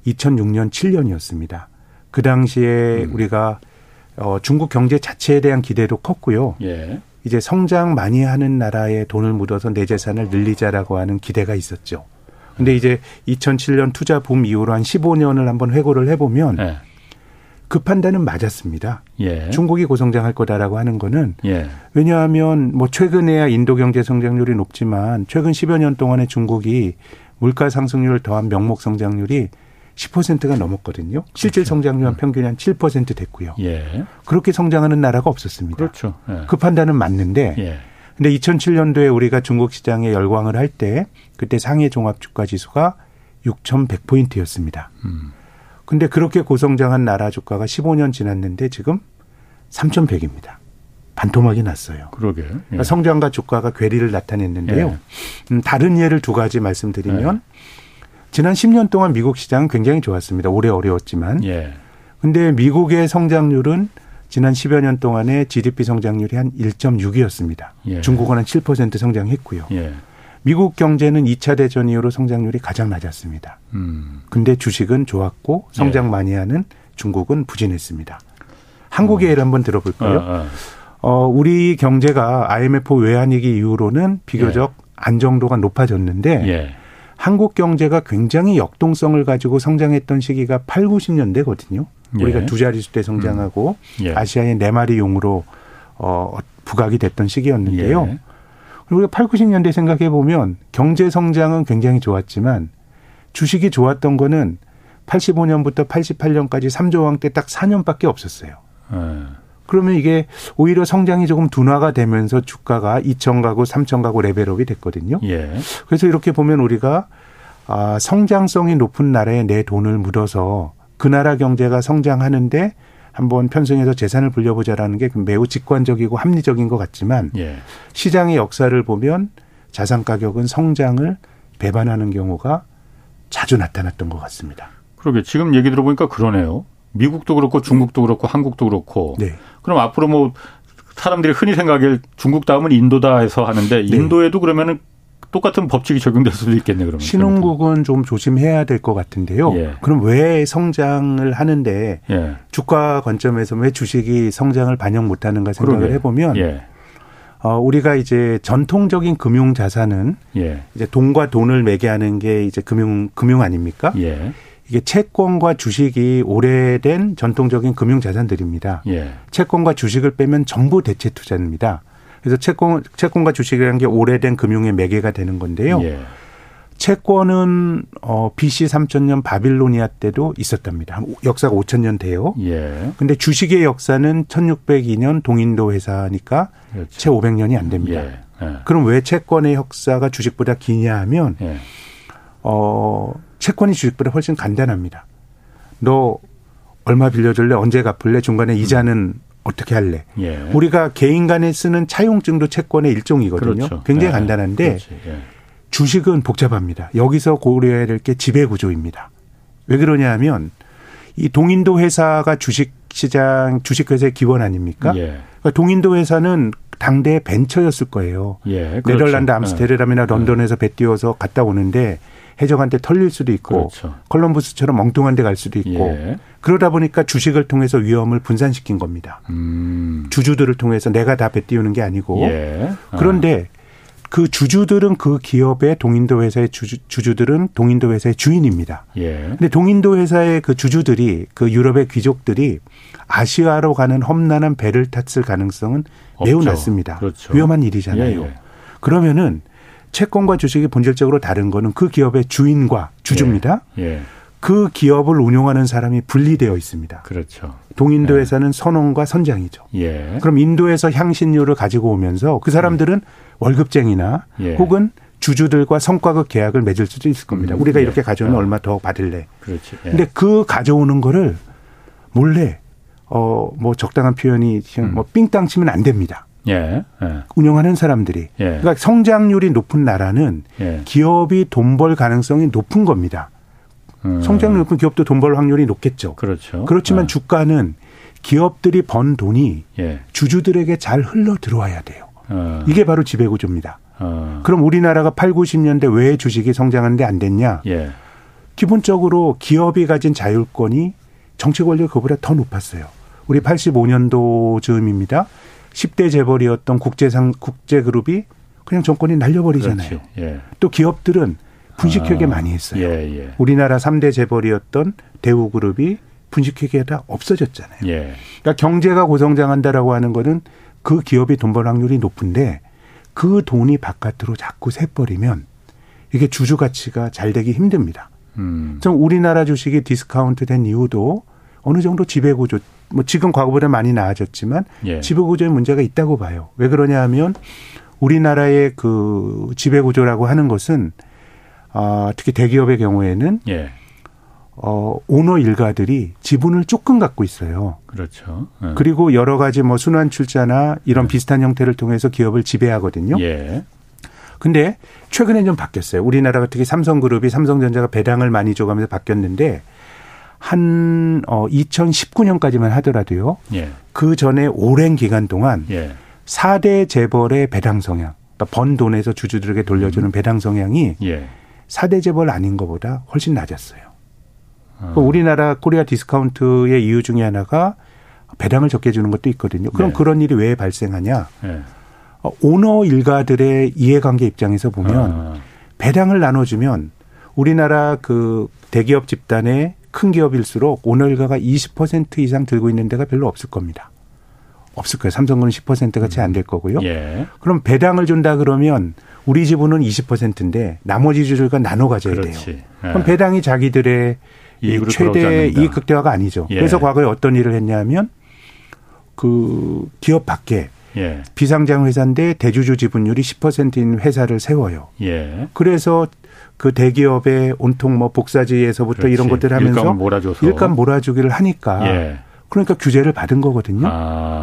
2006년 7년이었습니다. 그 당시에 우리가 중국 경제 자체에 대한 기대도 컸고요. 이제 성장 많이 하는 나라에 돈을 묻어서 내 재산을 늘리자라고 하는 기대가 있었죠. 근데 이제 2007년 투자 붐 이후로 한 15년을 한번 회고를 해보면 그 판단은 맞았습니다. 중국이 고성장할 거다라고 하는 거는 왜냐하면 뭐 최근에야 인도 경제 성장률이 높지만 최근 10여 년 동안에 중국이 물가 상승률을 더한 명목 성장률이 10%가 넘었거든요. 실질 성장률 한 평균이 한 7% 됐고요. 그렇게 성장하는 나라가 없었습니다. 그 판단은 맞는데 근데 2007년도에 우리가 중국 시장에 열광을 할 때 그때 상해 종합주가지수가 6,100포인트였습니다. 근데 그렇게 고성장한 나라 주가가 15년 지났는데 지금 3,100입니다. 반토막이 났어요. 그러니까 성장과 주가가 괴리를 나타냈는데요. 다른 예를 두 가지 말씀드리면 지난 10년 동안 미국 시장은 굉장히 좋았습니다. 올해 어려웠지만. 근데 미국의 성장률은 지난 10여 년 동안에 GDP 성장률이 한 1.6이었습니다. 중국은 한 7% 성장했고요. 미국 경제는 2차 대전 이후로 성장률이 가장 낮았습니다. 근데 주식은 좋았고 성장 많이 하는 중국은 부진했습니다. 한국의 예를 한번 들어볼까요? 우리 경제가 IMF 외환위기 이후로는 비교적 안정도가 높아졌는데 한국 경제가 굉장히 역동성을 가지고 성장했던 시기가 8, 90년대거든요. 우리가 두 자릿수 대 성장하고 아시아의 네 마리 용으로 부각이 됐던 시기였는데요. 우리가 8, 90년대 생각해 보면 경제 성장은 굉장히 좋았지만 주식이 좋았던 거는 85년부터 88년까지 3조왕 때 딱 4년밖에 없었어요. 그러면 이게 오히려 성장이 조금 둔화가 되면서 주가가 2천 가구, 3천 가구 레벨업이 됐거든요. 그래서 이렇게 보면 우리가 성장성이 높은 나라에 내 돈을 묻어서 그 나라 경제가 성장하는데 한번 편승해서 재산을 불려보자라는 게 매우 직관적이고 합리적인 것 같지만 시장의 역사를 보면 자산 가격은 성장을 배반하는 경우가 자주 나타났던 것 같습니다. 그러게 지금 얘기 들어보니까 그러네요. 미국도 그렇고 중국도 그렇고 한국도 그렇고. 그럼 앞으로 뭐 사람들이 흔히 생각해 중국 다음은 인도다 해서 하는데 인도에도 그러면은 똑같은 법칙이 적용될 수도 있겠네요. 그러면 신흥국은 좀 조심해야 될 것 같은데요. 그럼 왜 성장을 하는데 주가 관점에서 왜 주식이 성장을 반영 못하는가 생각을 해보면 우리가 이제 전통적인 금융 자산은 이제 돈과 돈을 매개 하는 게 이제 금융 아닙니까? 이게 채권과 주식이 오래된 전통적인 금융 자산들입니다. 채권과 주식을 빼면 전부 대체 투자입니다. 그래서 채권과 주식이라는 게 오래된 금융의 매개가 되는 건데요. 채권은 BC 3000년 바빌로니아 때도 있었답니다. 역사가 5000년 돼요. 근데 주식의 역사는 1602년 동인도 회사니까 채 500년이 안 됩니다. 그럼 왜 채권의 역사가 주식보다 기냐 하면 채권이 주식보다 훨씬 간단합니다. 너 얼마 빌려줄래? 언제 갚을래? 중간에 이자는 어떻게 할래? 우리가 개인 간에 쓰는 차용증도 채권의 일종이거든요. 굉장히 간단한데 주식은 복잡합니다. 여기서 고려해야 될 게 지배구조입니다. 왜 그러냐 하면 이 동인도 회사가 주식시장, 주식회사의 기원 아닙니까? 그러니까 동인도 회사는 당대의 벤처였을 거예요. 예, 그렇죠. 네덜란드 암스테르담이나 런던에서 배 띄워서 갔다 오는데 해적한테 털릴 수도 있고 그렇죠. 콜럼버스처럼 멍뚱한 데 갈 수도 있고 예. 그러다 보니까 주식을 통해서 위험을 분산시킨 겁니다. 주주들을 통해서 내가 다 배 띄우는 게 아니고 예. 그런데 그 주주들은 그 기업의 동인도 회사의 주주들은 동인도 회사의 주인입니다. 그런데 예. 동인도 회사의 그 주주들이 그 유럽의 귀족들이 아시아로 가는 험난한 배를 탔을 가능성은 없죠. 매우 낮습니다. 그렇죠. 위험한 일이잖아요. 예. 그러면은 채권과 주식이 본질적으로 다른 거는 그 기업의 주인과 주주입니다. 예. 예. 그 기업을 운용하는 사람이 분리되어 있습니다. 그렇죠. 동인도 예. 회사는 선원과 선장이죠. 예. 그럼 인도에서 향신료를 가지고 오면서 그 사람들은 월급쟁이나 예. 혹은 주주들과 성과급 계약을 맺을 수도 있을 겁니다. 우리가 예. 이렇게 가져오면 얼마 더 받을래. 그렇죠. 예. 근데 그 가져오는 거를 몰래 뭐 적당한 표현이 뭐 삥땅 치면 안 됩니다. 예. 예. 운영하는 사람들이. 예. 그러니까 성장률이 높은 나라는 예. 기업이 돈 벌 가능성이 높은 겁니다. 성장률 높은 기업도 돈 벌 확률이 높겠죠. 그렇죠. 그렇지만 예. 주가는 기업들이 번 돈이 예. 주주들에게 잘 흘러 들어와야 돼요. 이게 바로 지배구조입니다. 그럼 우리나라가 8, 90년대 왜 주식이 성장하는데 안 됐냐. 예. 기본적으로 기업이 가진 자율권이 정치 권력이 그보다 더 높았어요. 우리 85년도 즈음입니다. 10대 재벌이었던 국제그룹이 그냥 정권이 날려버리잖아요. 예. 또 기업들은 분식회계 많이 했어요. 예, 예. 우리나라 3대 재벌이었던 대우그룹이 분식회계가 없어졌잖아요. 예. 그러니까 경제가 고성장한다라고 하는 거는 그 기업이 돈 벌 확률이 높은데 그 돈이 바깥으로 자꾸 새버리면 이게 주주 가치가 잘 되기 힘듭니다. 그래서 우리나라 주식이 디스카운트 된 이유도 어느 정도 지배구조, 뭐 지금 과거보다 많이 나아졌지만 예. 지배구조에 문제가 있다고 봐요. 왜 그러냐 하면 우리나라의 그 지배구조라고 하는 것은 특히 대기업의 경우에는 예. 오너 일가들이 지분을 조금 갖고 있어요. 그렇죠. 예. 그리고 여러 가지 뭐 순환 출자나 이런 예. 비슷한 형태를 통해서 기업을 지배하거든요. 예. 근데 최근에 좀 바뀌었어요. 우리나라가 특히 삼성그룹이 삼성전자가 배당을 많이 줘가면서 바뀌었는데 한 2019년까지만 하더라도요. 예. 그 전에 오랜 기간 동안 예. 4대 재벌의 배당 성향, 그러니까 번 돈에서 주주들에게 돌려주는 배당 성향이 예. 4대 재벌 아닌 것보다 훨씬 낮았어요. 우리나라 코리아 디스카운트의 이유 중에 하나가 배당을 적게 주는 것도 있거든요. 그럼 네. 그런 일이 왜 발생하냐. 네. 오너 일가들의 이해관계 입장에서 보면 배당을 나눠주면 우리나라 그 대기업 집단의 큰 기업일수록 오너 일가가 20% 이상 들고 있는 데가 별로 없을 겁니다. 없을 거예요. 삼성은 10%가 채 안 될 거고요. 예. 그럼 배당을 준다 그러면 우리 지분은 20%인데 나머지 주주들과 나눠 가져야 그렇지. 돼요. 예. 그럼 배당이 자기들의 최대 이익 극대화가 아니죠. 예. 그래서 과거에 어떤 일을 했냐면 그 기업 밖에 예. 비상장 회사인데 대주주 지분율이 10%인 회사를 세워요. 예. 그래서 그 대기업의 온통 뭐 복사지에서부터 그렇지. 이런 것들 하면서 일감 몰아주기를 하니까 예. 그러니까 규제를 받은 거거든요.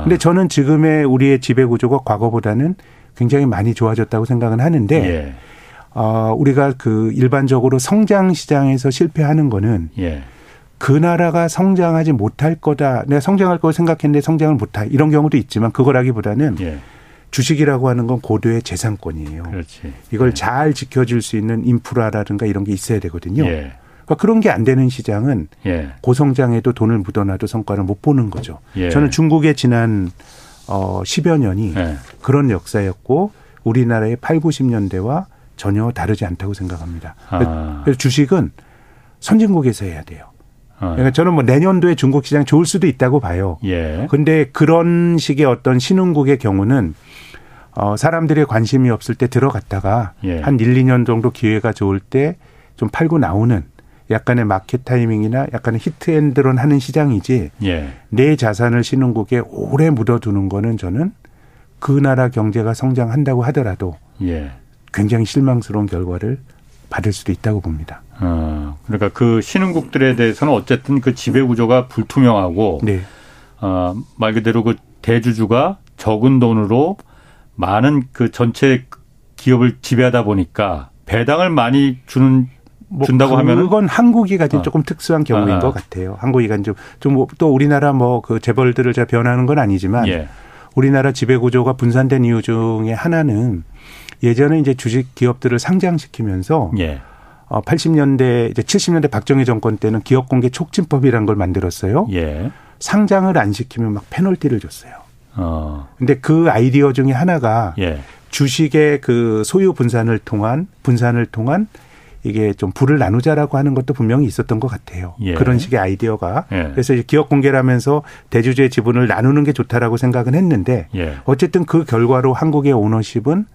근데 저는 지금의 우리의 지배구조가 과거보다는 굉장히 많이 좋아졌다고 생각은 하는데 예. 우리가 그 일반적으로 성장 시장에서 실패하는 거는 예. 그 나라가 성장하지 못할 거다. 내가 성장할 걸 생각했는데 성장을 못할 이런 경우도 있지만 그거라기보다는 예. 주식이라고 하는 건 고도의 재산권이에요. 그렇지. 이걸 예. 잘 지켜줄 수 있는 인프라라든가 이런 게 있어야 되거든요. 예. 그러니까 그런 게 안 되는 시장은 예. 고성장에도 돈을 묻어놔도 성과를 못 보는 거죠. 예. 저는 중국의 지난 10여 년이 예. 그런 역사였고 우리나라의 8, 90년대와 전혀 다르지 않다고 생각합니다. 그래서 주식은 선진국에서 해야 돼요. 그러니까 저는 뭐 내년도에 중국 시장 좋을 수도 있다고 봐요. 그런데 예. 그런 식의 어떤 신흥국의 경우는 사람들의 관심이 없을 때 들어갔다가 예. 한 1, 2년 정도 기회가 좋을 때 좀 팔고 나오는 약간의 마켓 타이밍이나 약간의 히트앤드론 하는 시장이지 예. 내 자산을 신흥국에 오래 묻어두는 거는 저는 그 나라 경제가 성장한다고 하더라도 예. 굉장히 실망스러운 결과를 받을 수도 있다고 봅니다. 그러니까 그 신흥국들에 대해서는 어쨌든 그 지배구조가 불투명하고 네. 말 그대로 그 대주주가 적은 돈으로 많은 그 전체 기업을 지배하다 보니까 배당을 많이 주는 뭐 준다고 하면 그건 한국이 가진 조금 특수한 경우인 것 같아요. 한국이 가진 좀 또 우리나라 뭐 그 재벌들을 잘 변하는 건 아니지만 예. 우리나라 지배구조가 분산된 이유 중에 하나는 예전에 이제 주식 기업들을 상장시키면서 예. 80년대, 이제 70년대 박정희 정권 때는 기업공개 촉진법이라는 걸 만들었어요. 예. 상장을 안 시키면 막 페널티를 줬어요. 근데 그 아이디어 중에 하나가 예. 주식의 그 소유 분산을 통한 이게 좀 부를 나누자라고 하는 것도 분명히 있었던 것 같아요. 예. 그런 식의 아이디어가. 예. 그래서 기업 공개라면서 대주주의 지분을 나누는 게 좋다라고 생각은 했는데 예. 어쨌든 그 결과로 한국의 오너십은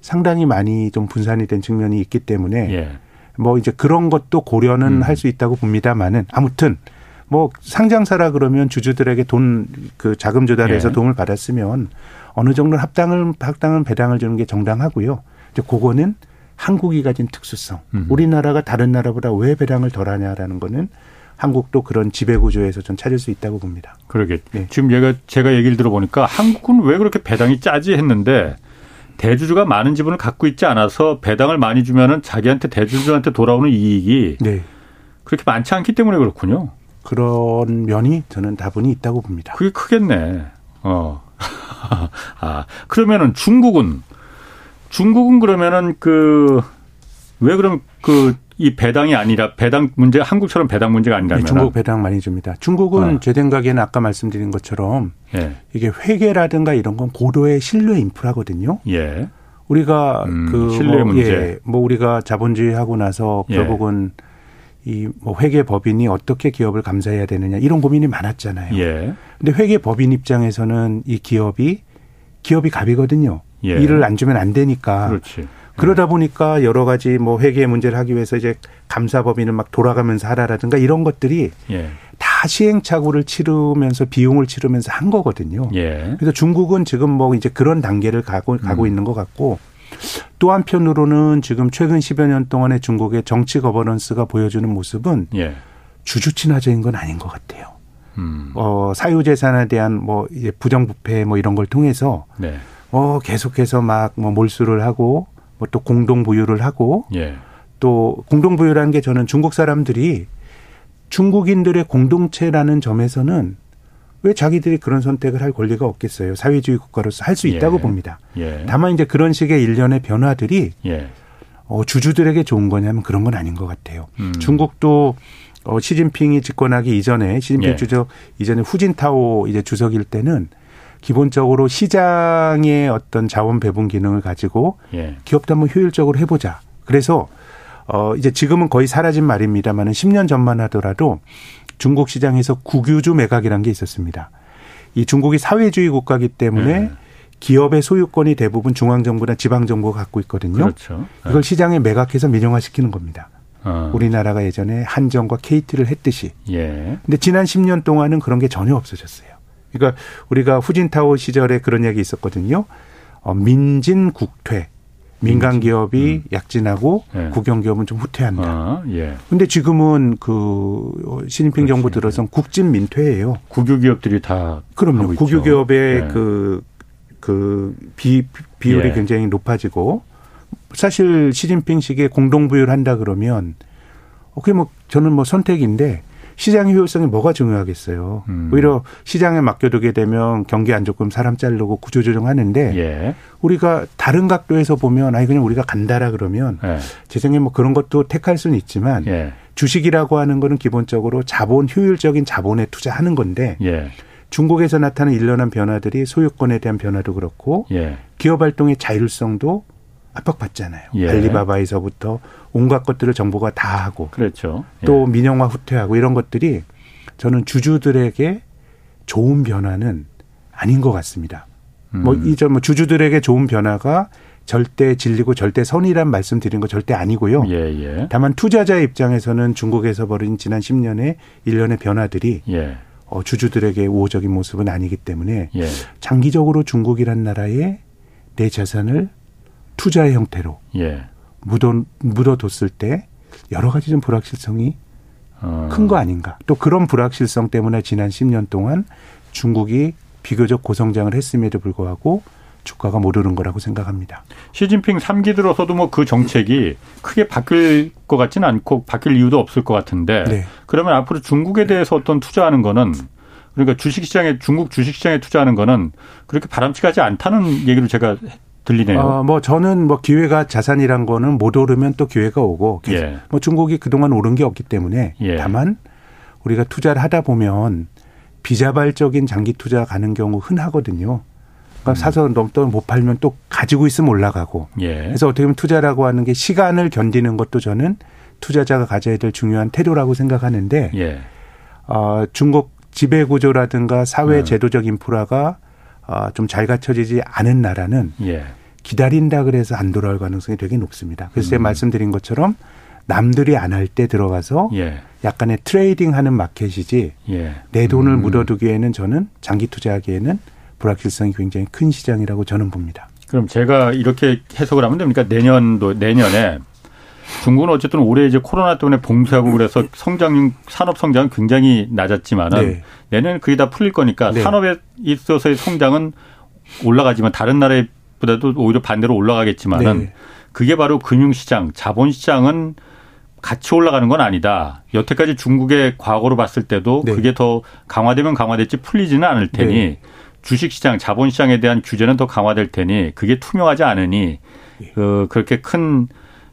상당히 많이 좀 분산이 된 측면이 있기 때문에 예. 뭐 이제 그런 것도 고려는 할 수 있다고 봅니다만은 아무튼 뭐 상장사라 그러면 주주들에게 돈 그 자금 조달해서 예. 도움을 받았으면 어느 정도 합당한 배당을 주는 게 정당하고요. 이제 그거는 한국이 가진 특수성. 우리나라가 다른 나라보다 왜 배당을 덜하냐라는 거는 한국도 그런 지배구조에서 좀 찾을 수 있다고 봅니다. 그러게. 네. 지금 제가 얘기를 들어보니까 한국은 왜 그렇게 배당이 짜지 했는데 대주주가 많은 지분을 갖고 있지 않아서 배당을 많이 주면은 자기한테 대주주한테 돌아오는 이익이 네. 그렇게 많지 않기 때문에 그렇군요. 그런 면이 저는 다분히 있다고 봅니다. 그게 크겠네. 아, 그러면은 중국은 그러면은 왜 그럼 이 배당이 아니라 배당 문제, 한국처럼 배당 문제가 아니라면. 네, 중국 배당 많이 줍니다. 중국은 제 생각에는 아까 말씀드린 것처럼 예. 이게 회계라든가 이런 건 고도의 신뢰 인프라거든요. 예. 우리가 신뢰 문제. 예, 뭐 우리가 자본주의하고 나서 결국은 예. 이 뭐 회계 법인이 어떻게 기업을 감사해야 되느냐 이런 고민이 많았잖아요. 예. 근데 회계 법인 입장에서는 이 기업이 갑이거든요. 예. 일을 안 주면 안 되니까. 그렇지. 그러다 보니까 여러 가지 뭐 회계 문제를 하기 위해서 이제 감사법인을 막 돌아가면서 하라라든가 이런 것들이 예. 다 시행착오를 치르면서 비용을 치르면서 한 거거든요. 예. 그래서 중국은 지금 뭐 이제 그런 단계를 가고 있는 것 같고 또 한편으로는 지금 최근 10여 년 동안의 중국의 정치 거버넌스가 보여주는 모습은 예. 주주 친화적인 건 아닌 것 같아요. 사유재산에 대한 뭐 이제 부정부패 뭐 이런 걸 통해서 네. 계속해서 막 뭐 몰수를 하고 뭐 또 공동보유를 하고 예. 또 공동보유라는 게 저는 중국 사람들이 중국인들의 공동체라는 점에서는 왜 자기들이 그런 선택을 할 권리가 없겠어요. 사회주의 국가로서 할 수 있다고 예. 봅니다. 예. 다만 이제 그런 식의 일련의 변화들이 예. 주주들에게 좋은 거냐면 그런 건 아닌 것 같아요. 중국도 시진핑이 집권하기 이전에 시진핑 예. 주석 이전에 후진타오 이제 주석일 때는 기본적으로 시장의 어떤 자원 배분 기능을 가지고 예. 기업도 한번 효율적으로 해보자. 그래서 이제 지금은 거의 사라진 말입니다만은 10년 전만 하더라도 중국 시장에서 국유주 매각이라는 게 있었습니다. 이 중국이 사회주의 국가이기 때문에 기업의 소유권이 대부분 중앙정부나 지방정부가 갖고 있거든요. 그렇죠. 이걸 시장에 매각해서 민영화시키는 겁니다. 우리나라가 예전에 한전과 KT를 했듯이. 예. 근데 지난 10년 동안은 그런 게 전혀 없어졌어요. 그러니까 우리가 후진타오 시절에 그런 얘기 있었거든요. 민진국퇴. 민간기업이 약진하고 예. 국영기업은 좀 후퇴한다. 근데 지금은 시진핑 그렇지. 정부 들어선 국진민퇴예요. 국유기업들이 다. 그럼요. 국유기업의 예. 비율이 예. 굉장히 높아지고 사실 시진핑식의 공동부유를 한다 그러면 그게 뭐 저는 뭐 선택인데 시장의 효율성이 뭐가 중요하겠어요. 오히려 시장에 맡겨두게 되면 경기 안 좋고 사람 자르고 구조조정하는데 예. 우리가 다른 각도에서 보면 그냥 우리가 간다라 그러면 예. 제 생각에 뭐 그런 것도 택할 수는 있지만 예. 주식이라고 하는 거는 기본적으로 효율적인 자본에 투자하는 건데 예. 중국에서 나타나는 일련한 변화들이 소유권에 대한 변화도 그렇고 예. 기업 활동의 자율성도 압박받잖아요. 예. 알리바바에서부터 온갖 것들을 정부가 다 하고 그렇죠. 예. 또 민영화 후퇴하고 이런 것들이 저는 주주들에게 좋은 변화는 아닌 것 같습니다. 주주들에게 좋은 변화가 절대 진리고 절대 선이란 말씀드린 거 절대 아니고요. 예. 다만 투자자의 입장에서는 중국에서 벌인 지난 10년의 일련의 변화들이 예. 주주들에게 우호적인 모습은 아니기 때문에 예. 장기적으로 중국이란 나라에 내 자산을 투자의 형태로 예. 묻어뒀을 때 여러 가지 좀 불확실성이 큰 거 아닌가. 또 그런 불확실성 때문에 지난 10년 동안 중국이 비교적 고성장을 했음에도 불구하고 주가가 모르는 거라고 생각합니다. 시진핑 3기 들어서도 그 정책이 크게 바뀔 것 같지는 않고 바뀔 이유도 없을 것 같은데 네. 그러면 앞으로 중국에 대해서 어떤 투자하는 거는 그러니까 주식시장에, 중국 주식시장에 투자하는 거는 그렇게 바람직하지 않다는 얘기를 제가 들리네요. 뭐 저는 뭐 기회가 자산이란 거는 못 오르면 또 기회가 오고 예. 뭐 중국이 그동안 오른 게 없기 때문에 예. 다만 우리가 투자를 하다 보면 비자발적인 장기 투자 가는 경우 흔하거든요. 그러니까 사서 넘던 못 팔면 또 가지고 있으면 올라가고. 예. 그래서 어떻게 보면 투자라고 하는 게 시간을 견디는 것도 저는 투자자가 가져야 될 중요한 태도라고 생각하는데 예. 중국 지배구조라든가 사회 제도적 인프라가 좀 잘 갖춰지지 않은 나라는 예. 기다린다 그래서 안 돌아올 가능성이 되게 높습니다. 그래서 제가 말씀드린 것처럼 남들이 안 할 때 들어가서 예. 약간의 트레이딩하는 마켓이지 예. 내 돈을 묻어두기에는 저는 장기 투자하기에는 불확실성이 굉장히 큰 시장이라고 저는 봅니다. 그럼 제가 이렇게 해석을 하면 됩니까? 내년에 중국은 어쨌든 올해 이제 코로나 때문에 봉쇄하고 그래서 산업 성장은 굉장히 낮았지만은 네. 내년에 그게 다 풀릴 거니까 네. 산업에 있어서의 성장은 올라가지만 다른 나라보다도 오히려 반대로 올라가겠지만은 네. 그게 바로 금융시장, 자본시장은 같이 올라가는 건 아니다. 여태까지 중국의 과거로 봤을 때도 네. 그게 더 강화되면 강화됐지 풀리지는 않을 테니 네. 주식시장, 자본시장에 대한 규제는 더 강화될 테니 그게 투명하지 않으니 네. 그렇게 큰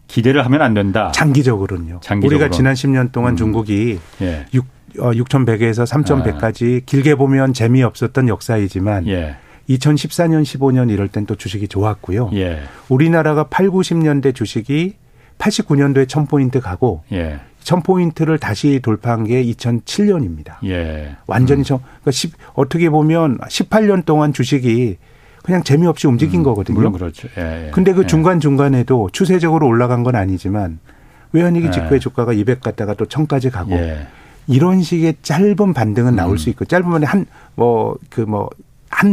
기대를 하면 안 된다. 장기적으로는. 우리가 지난 10년 동안 중국이 6,100에서 3,100까지 길게 보면 재미없었던 역사이지만 2014년, 15년 이럴 땐 또 주식이 좋았고요. 예. 우리나라가 8, 90년대 주식이 89년도에 1,000포인트 가고 1,000포인트를 다시 돌파한 게 2007년입니다. 예. 완전히 그러니까 어떻게 보면 18년 동안 주식이 그냥 재미없이 움직인 거거든요. 물론 그렇죠. 근데 그 중간중간에도 추세적으로 올라간 건 아니지만 외환위기 직후에 주가가 200 갔다가 또 1,000까지 가고 이런 식의 짧은 반등은 나올 수 있고 짧으면 한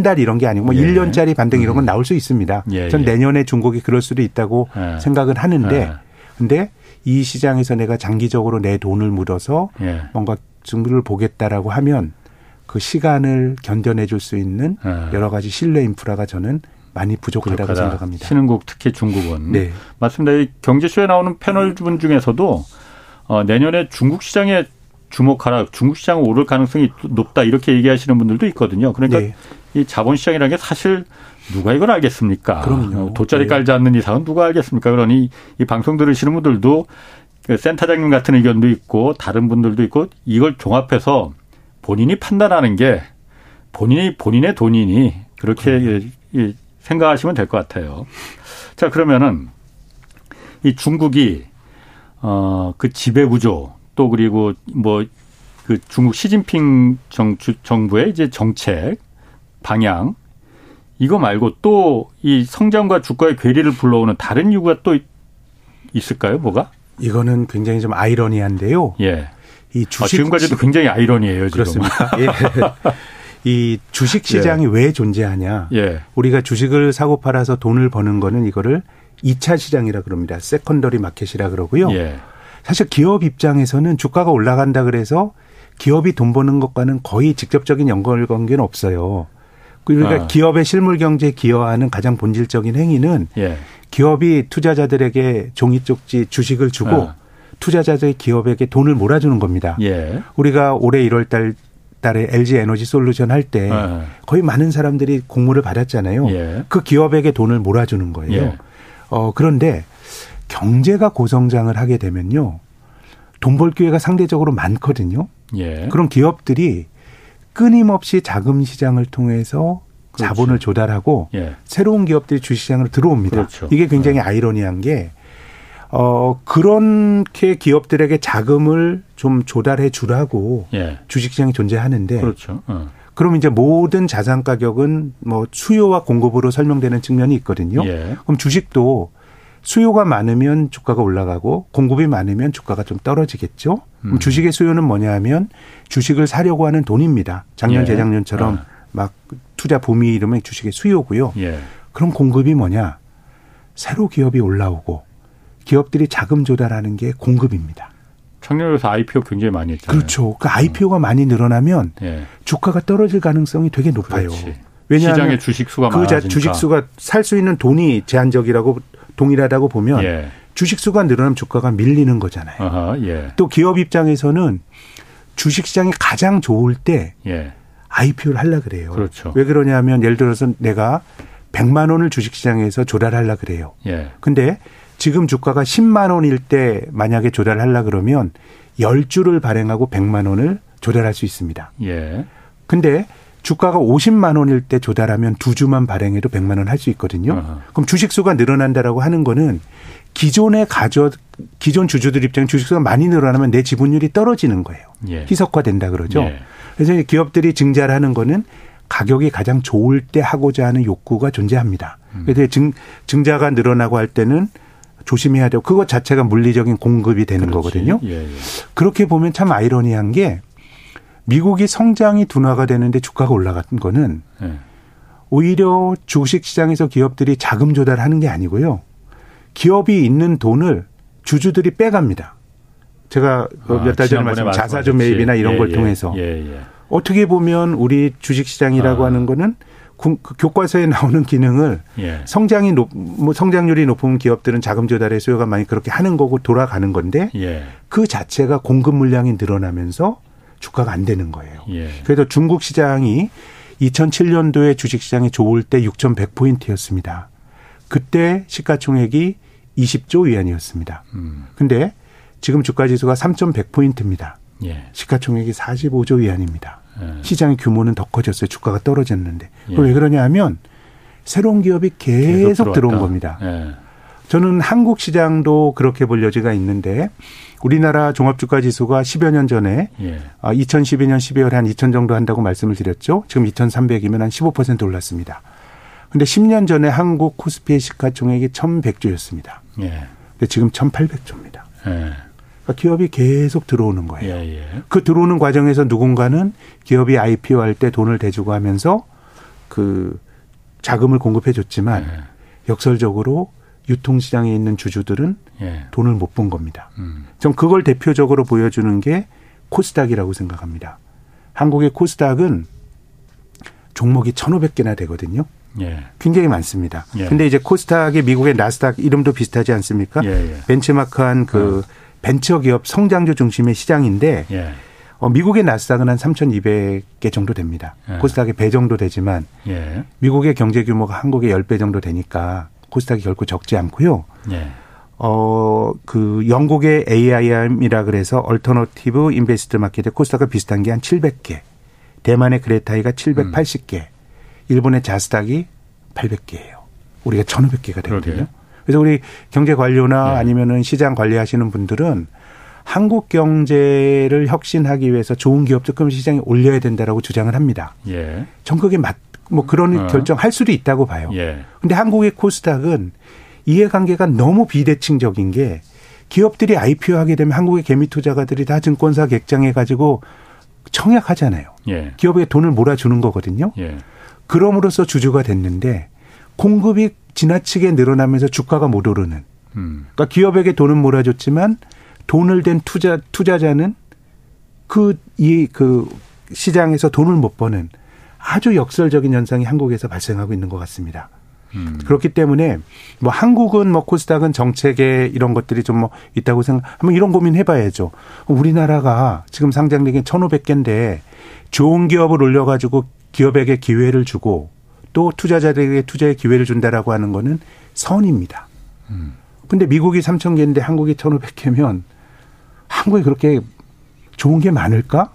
달 이런 게 아니고 1년짜리 반등 이런 건 나올 수 있습니다. 전 내년에 중국이 그럴 수도 있다고 생각은 하는데 근데 이 시장에서 내가 장기적으로 내 돈을 묻어서 뭔가 증거를 보겠다라고 하면 그 시간을 견뎌내 줄 수 있는 여러 가지 신뢰 인프라가 저는 많이 부족하다고 생각합니다. 신흥국 특히 중국은. 네. 맞습니다. 이 경제쇼에 나오는 패널 분 중에서도 내년에 중국 시장에 주목하라. 중국 시장은 오를 가능성이 높다. 이렇게 얘기하시는 분들도 있거든요. 그러니까 네. 이 자본시장이라는 게 사실 누가 이걸 알겠습니까? 그럼요. 돗자리 네. 깔지 않는 이상은 누가 알겠습니까? 그러니 이 방송 들으시는 분들도 센터장님 같은 의견도 있고 다른 분들도 있고 이걸 종합해서 본인이 판단하는 게 본인의 돈이니 그렇게 생각하시면 될 것 같아요. 자, 그러면은 이 중국이 그 지배구조 또 그리고 뭐 그 중국 시진핑 정부의 이제 정책 방향 이거 말고 또 이 성장과 주가의 괴리를 불러오는 다른 이유가 또 있을까요? 뭐가? 이거는 굉장히 좀 아이러니한데요. 예. 이 주식 지금까지도 굉장히 아이러니해요. 그렇습니다. 예. 이 주식 시장이 예. 왜 존재하냐? 예. 우리가 주식을 사고 팔아서 돈을 버는 거는 이거를 2차 시장이라 그럽니다. 세컨더리 마켓이라 그러고요. 예. 사실 기업 입장에서는 주가가 올라간다 그래서 기업이 돈 버는 것과는 거의 직접적인 연관관계는 없어요. 그러니까 기업의 실물 경제에 기여하는 가장 본질적인 행위는 기업이 투자자들에게 종이 쪽지 주식을 주고 투자자들이 기업에게 돈을 몰아주는 겁니다. 예. 우리가 올해 1월 달에 LG에너지솔루션 할 때 거의 많은 사람들이 공모를 받았잖아요. 예. 그 기업에게 돈을 몰아주는 거예요. 예. 그런데 경제가 고성장을 하게 되면요. 돈 벌 기회가 상대적으로 많거든요. 예. 그럼 기업들이 끊임없이 자금 시장을 통해서 그렇죠. 자본을 조달하고 새로운 기업들이 주시장으로 들어옵니다. 그렇죠. 이게 굉장히 아이러니한 게 그렇게 기업들에게 자금을 좀 조달해 주라고 주식시장이 존재하는데 그렇죠. 그럼 이제 모든 자산 가격은 뭐 수요와 공급으로 설명되는 측면이 있거든요. 그럼 주식도 수요가 많으면 주가가 올라가고 공급이 많으면 주가가 좀 떨어지겠죠. 그럼 주식의 수요는 뭐냐 하면 주식을 사려고 하는 돈입니다. 작년, 재작년처럼 막 투자 붐이 이러면 주식의 수요고요. 그럼 공급이 뭐냐. 새로 기업이 올라오고. 기업들이 자금 조달하는 게 공급입니다. 작년에서 IPO 굉장히 많이 했잖아요. 그렇죠. 그 IPO가 많이 늘어나면 주가가 떨어질 가능성이 되게 높아요. 그렇지. 왜냐하면 시장의 주식수가 많아지니까. 그 주식수가 살 수 있는 돈이 제한적이라고 동일하다고 보면 주식수가 늘어나면 주가가 밀리는 거잖아요. 아하, 또 기업 입장에서는 주식시장이 가장 좋을 때 IPO를 하려고 그래요. 그렇죠. 왜 그러냐면 예를 들어서 내가 100만 원을 주식시장에서 조달하려고 그래요. 예. 근데 지금 주가가 10만 원일 때 만약에 조달하려고 그러면 10주를 발행하고 100만 원을 조달할 수 있습니다. 예. 근데 주가가 50만 원일 때 조달하면 2주만 발행해도 100만 원 할 수 있거든요. 아하. 그럼 주식수가 늘어난다라고 하는 거는 기존 주주들 입장에 주식수가 많이 늘어나면 내 지분율이 떨어지는 거예요. 예. 희석화된다 그러죠. 예. 그래서 기업들이 증자를 하는 거는 가격이 가장 좋을 때 하고자 하는 욕구가 존재합니다. 그래서 증자가 늘어나고 할 때는 조심해야 되고 그것 자체가 물리적인 공급이 되는 거거든요. 예, 예. 그렇게 보면 참 아이러니한 게 미국이 성장이 둔화가 되는데 주가가 올라간 거는 예. 오히려 주식시장에서 기업들이 자금 조달하는 게 아니고요. 기업이 있는 돈을 주주들이 빼갑니다. 제가 몇 달 전에 말씀드린 자사주 매입이나 이런 걸 통해서. 어떻게 보면 우리 주식시장이라고 하는 거는 교과서에 나오는 기능을 성장률이 높은 기업들은 자금 조달의 수요가 많이 그렇게 하는 거고 돌아가는 건데 그 자체가 공급 물량이 늘어나면서 주가가 안 되는 거예요. 그래서 중국 시장이 2007년도에 주식시장이 좋을 때 6,100포인트였습니다. 그때 시가총액이 20조 위안이었습니다. 근데 지금 주가지수가 3,100포인트입니다. 예. 시가총액이 45조 위안입니다. 예. 시장의 규모는 더 커졌어요. 주가가 떨어졌는데. 예. 왜 그러냐 하면 새로운 기업이 계속 들어온 겁니다. 예. 저는 한국 시장도 그렇게 볼 여지가 있는데 우리나라 종합주가지수가 10여 년 전에 2012년 12월에 한 2,000 정도 한다고 말씀을 드렸죠. 지금 2,300이면 한 15% 올랐습니다. 근데 10년 전에 한국 코스피의 시가총액이 1,100조였습니다. 예. 근데 지금 1,800조입니다. 예. 그러니까 기업이 계속 들어오는 거예요. 예, 예. 그 들어오는 과정에서 누군가는 기업이 IPO 할 때 돈을 대주고 하면서 그 자금을 공급해 줬지만 예. 역설적으로 유통시장에 있는 주주들은 예. 돈을 못 본 겁니다. 전 그걸 대표적으로 보여주는 게 코스닥이라고 생각합니다. 한국의 코스닥은 종목이 1,500개나 되거든요. 예. 굉장히 많습니다. 그런데 예. 이제 코스닥이 미국의 나스닥 이름도 비슷하지 않습니까? 예, 예. 벤치마크한 그 벤처기업 성장주 중심의 시장인데 예. 미국의 나스닥은 한 3,200개 정도 됩니다. 예. 코스닥의 배 정도 되지만 예. 미국의 경제 규모가 한국의 10배 정도 되니까 코스닥이 결코 적지 않고요. 예. 그 영국의 AIM이라 그래서 얼터너티브 인베스트 마켓에 코스닥과 비슷한 게 한 700개. 대만의 그레타이가 780개. 일본의 자스닥이 800개예요. 우리가 1,500개가 되거든요. 그러게요. 그래서 우리 경제관료나 네. 아니면은 시장 관리하시는 분들은 한국 경제를 혁신하기 위해서 좋은 기업들 그럼 시장에 올려야 된다라고 주장을 합니다. 예. 전 그게 뭐 그런 결정할 수도 있다고 봐요. 그런데 예. 한국의 코스닥은 이해관계가 너무 비대칭적인 게 기업들이 IPO하게 되면 한국의 개미투자가들이 다 증권사 객장해 가지고 청약하잖아요. 예. 기업에 돈을 몰아주는 거거든요. 예. 그럼으로써 주주가 됐는데 공급이 지나치게 늘어나면서 주가가 못 오르는. 그러니까 기업에게 돈은 몰아줬지만 돈을 댄 투자자는 그 시장에서 돈을 못 버는 아주 역설적인 현상이 한국에서 발생하고 있는 것 같습니다. 그렇기 때문에 뭐 한국은 뭐 코스닥은 정책에 이런 것들이 좀 뭐 있다고 생각하면 이런 고민해봐야죠. 우리나라가 지금 상장된 게 1,500개인데 좋은 기업을 올려가지고 기업에게 기회를 주고 또 투자자들에게 투자의 기회를 준다라고 하는 거는 선입니다. 근데 미국이 3,000개인데 한국이 1,500개면 한국이 그렇게 좋은 게 많을까?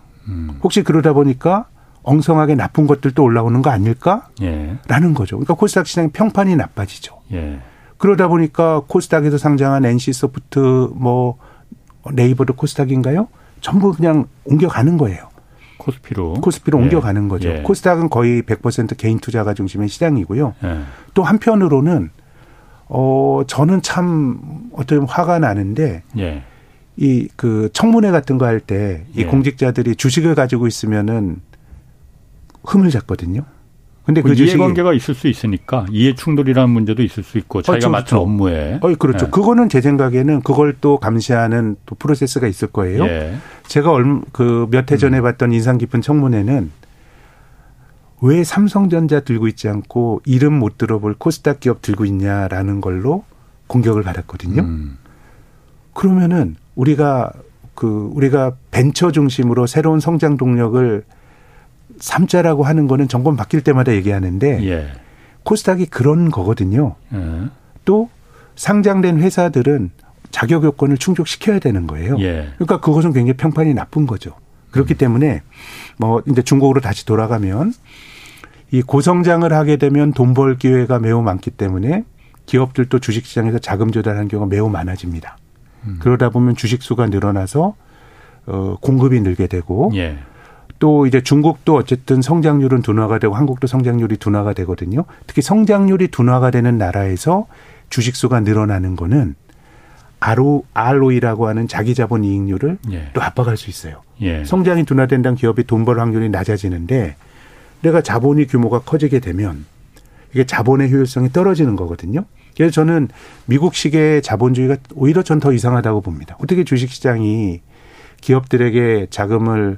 혹시 그러다 보니까 엉성하게 나쁜 것들도 올라오는 거 아닐까라는 예. 거죠. 그러니까 코스닥 시장의 평판이 나빠지죠. 예. 그러다 보니까 코스닥에서 상장한 NC소프트 뭐 네이버도 코스닥인가요? 전부 그냥 옮겨가는 거예요. 코스피로 예. 옮겨가는 거죠. 예. 코스닥은 거의 100% 개인 투자가 중심의 시장이고요. 예. 또 한편으로는 저는 참 어떻게 보면 화가 나는데 예. 이 그 청문회 같은 거 할 때 이 예. 공직자들이 주식을 가지고 있으면은 흠을 잡거든요. 근데 그 이해관계가 있을 수 있으니까 이해충돌이라는 문제도 있을 수 있고 자기가 맡은 업무에. 그렇죠. 예. 그거는 제 생각에는 그걸 또 감시하는 또 프로세스가 있을 거예요. 예. 제가 그 몇 해 전에 봤던 인상 깊은 청문회는 왜 삼성전자 들고 있지 않고 이름 못 들어볼 코스닥 기업 들고 있냐라는 걸로 공격을 받았거든요. 그러면은 우리가 벤처 중심으로 새로운 성장 동력을 3자라고 하는 거는 정권 바뀔 때마다 얘기하는데 예. 코스닥이 그런 거거든요. 또 상장된 회사들은 자격 요건을 충족시켜야 되는 거예요. 예. 그러니까 그것은 굉장히 평판이 나쁜 거죠. 그렇기 때문에 뭐 이제 중국으로 다시 돌아가면 이 고성장을 하게 되면 돈 벌 기회가 매우 많기 때문에 기업들도 주식시장에서 자금 조달하는 경우가 매우 많아집니다. 그러다 보면 주식수가 늘어나서 공급이 늘게 되고 예. 또 이제 중국도 어쨌든 성장률은 둔화가 되고 한국도 성장률이 둔화가 되거든요. 특히 성장률이 둔화가 되는 나라에서 주식수가 늘어나는 거는 ROE라고 하는 자기자본 이익률을 예. 또 압박할 수 있어요. 예. 성장이 둔화된다는 기업이 돈 벌 확률이 낮아지는데 내가 자본이 규모가 커지게 되면 이게 자본의 효율성이 떨어지는 거거든요. 그래서 저는 미국식의 자본주의가 오히려 전 더 이상하다고 봅니다. 어떻게 주식시장이 기업들의 자금을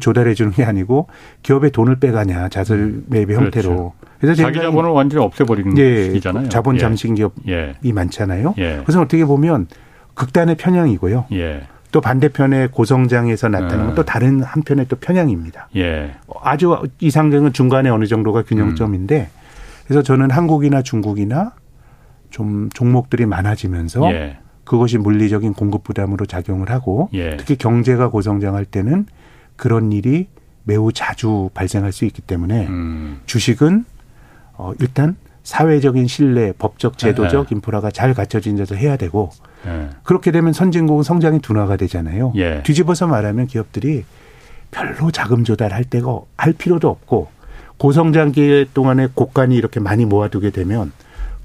조달해 주는 게 아니고 기업의 돈을 빼가냐 자설 매입의 형태로. 그래서 자기 자본을 완전히 없애버리는 예, 식이잖아요. 자본 잠식 기업이 예. 많잖아요. 예. 그래서 어떻게 보면 극단의 편향이고요. 예. 또 반대편의 고성장에서 나타나는 건 또 다른 한편의 또 편향입니다. 예. 아주 이상적인 중간에 어느 정도가 균형점인데 그래서 저는 한국이나 중국이나 좀 종목들이 많아지면서 예. 그것이 물리적인 공급 부담으로 작용을 하고 예. 특히 경제가 고성장할 때는 그런 일이 매우 자주 발생할 수 있기 때문에 주식은 일단 사회적인 신뢰, 법적, 제도적 예. 인프라가 잘 갖춰진 데서 해야 되고 예. 그렇게 되면 선진국은 성장이 둔화가 되잖아요. 예. 뒤집어서 말하면 기업들이 별로 자금 조달할 때가 할 필요도 없고 고성장기 동안에 고간이 이렇게 많이 모아두게 되면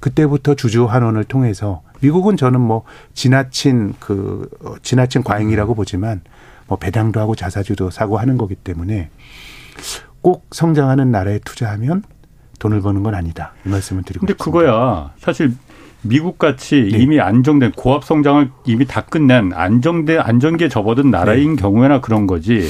그때부터 주주 환원을 통해서 미국은 저는 뭐 지나친 과잉이라고 보지만 뭐 배당도 하고 자사주도 사고 하는 거기 때문에 꼭 성장하는 나라에 투자하면 돈을 버는 건 아니다. 이 말씀을 드리고 싶습니다. 근데 그거야 사실 미국같이 네. 이미 안정된 고압 성장을 이미 다 끝낸 안정기에 접어든 나라인 네. 경우에나 그런 거지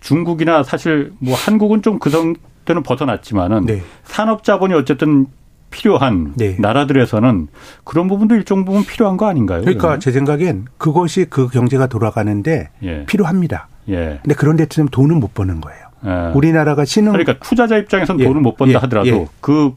중국이나 사실 뭐 한국은 좀 그 정도는 벗어났지만은 네. 산업자본이 어쨌든 필요한 네. 나라들에서는 그런 부분도 일정 부분 필요한 거 아닌가요? 그러니까 그러면? 제 생각엔 그것이 그 경제가 돌아가는데 예. 필요합니다. 그런데 예. 그런데 지금 돈은 못 버는 거예요. 예. 우리나라가 신흥. 그러니까 투자자 입장에서는 예. 돈을 못 번다 예. 하더라도 예. 그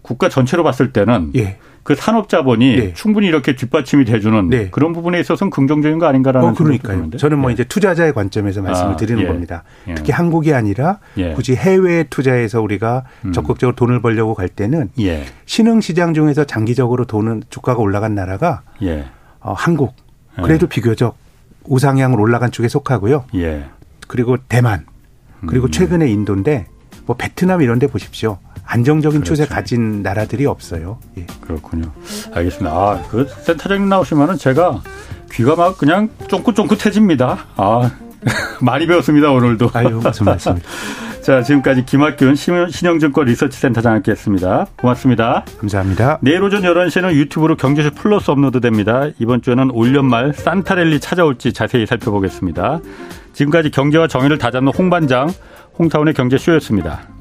국가 전체로 봤을 때는 예. 그 산업자본이 예. 충분히 이렇게 뒷받침이 돼주는 예. 그런 부분에 있어서는 긍정적인 거 아닌가라는 생각이 드는데. 저는 뭐 예. 이제 투자자의 관점에서 말씀을 드리는 예. 겁니다. 예. 특히 한국이 아니라 예. 굳이 해외 투자에서 우리가 적극적으로 돈을 벌려고 갈 때는 예. 신흥시장 중에서 장기적으로 돈은 주가가 올라간 나라가 예. 한국 그래도 예. 비교적 우상향으로 올라간 쪽에 속하고요. 예. 그리고 대만 그리고 최근에 인도인데 뭐 베트남 이런 데 보십시오. 안정적인 그렇죠. 추세 가진 나라들이 없어요. 예. 그렇군요. 알겠습니다. 그 센터장님 나오시면은 제가 귀가 막 그냥 쫑긋쫑긋해집니다. 많이 배웠습니다 오늘도. 아유 무슨 말씀입니다. 자 지금까지 김학균 신영증권 리서치센터장 함께했습니다. 고맙습니다. 감사합니다. 내일 오전 11시에는 유튜브로 경제쇼 플러스 업로드됩니다. 이번 주에는 올 연말 산타랠리 찾아올지 자세히 살펴보겠습니다. 지금까지 경제와 정의를 다잡는 홍반장 홍타운의 경제쇼였습니다.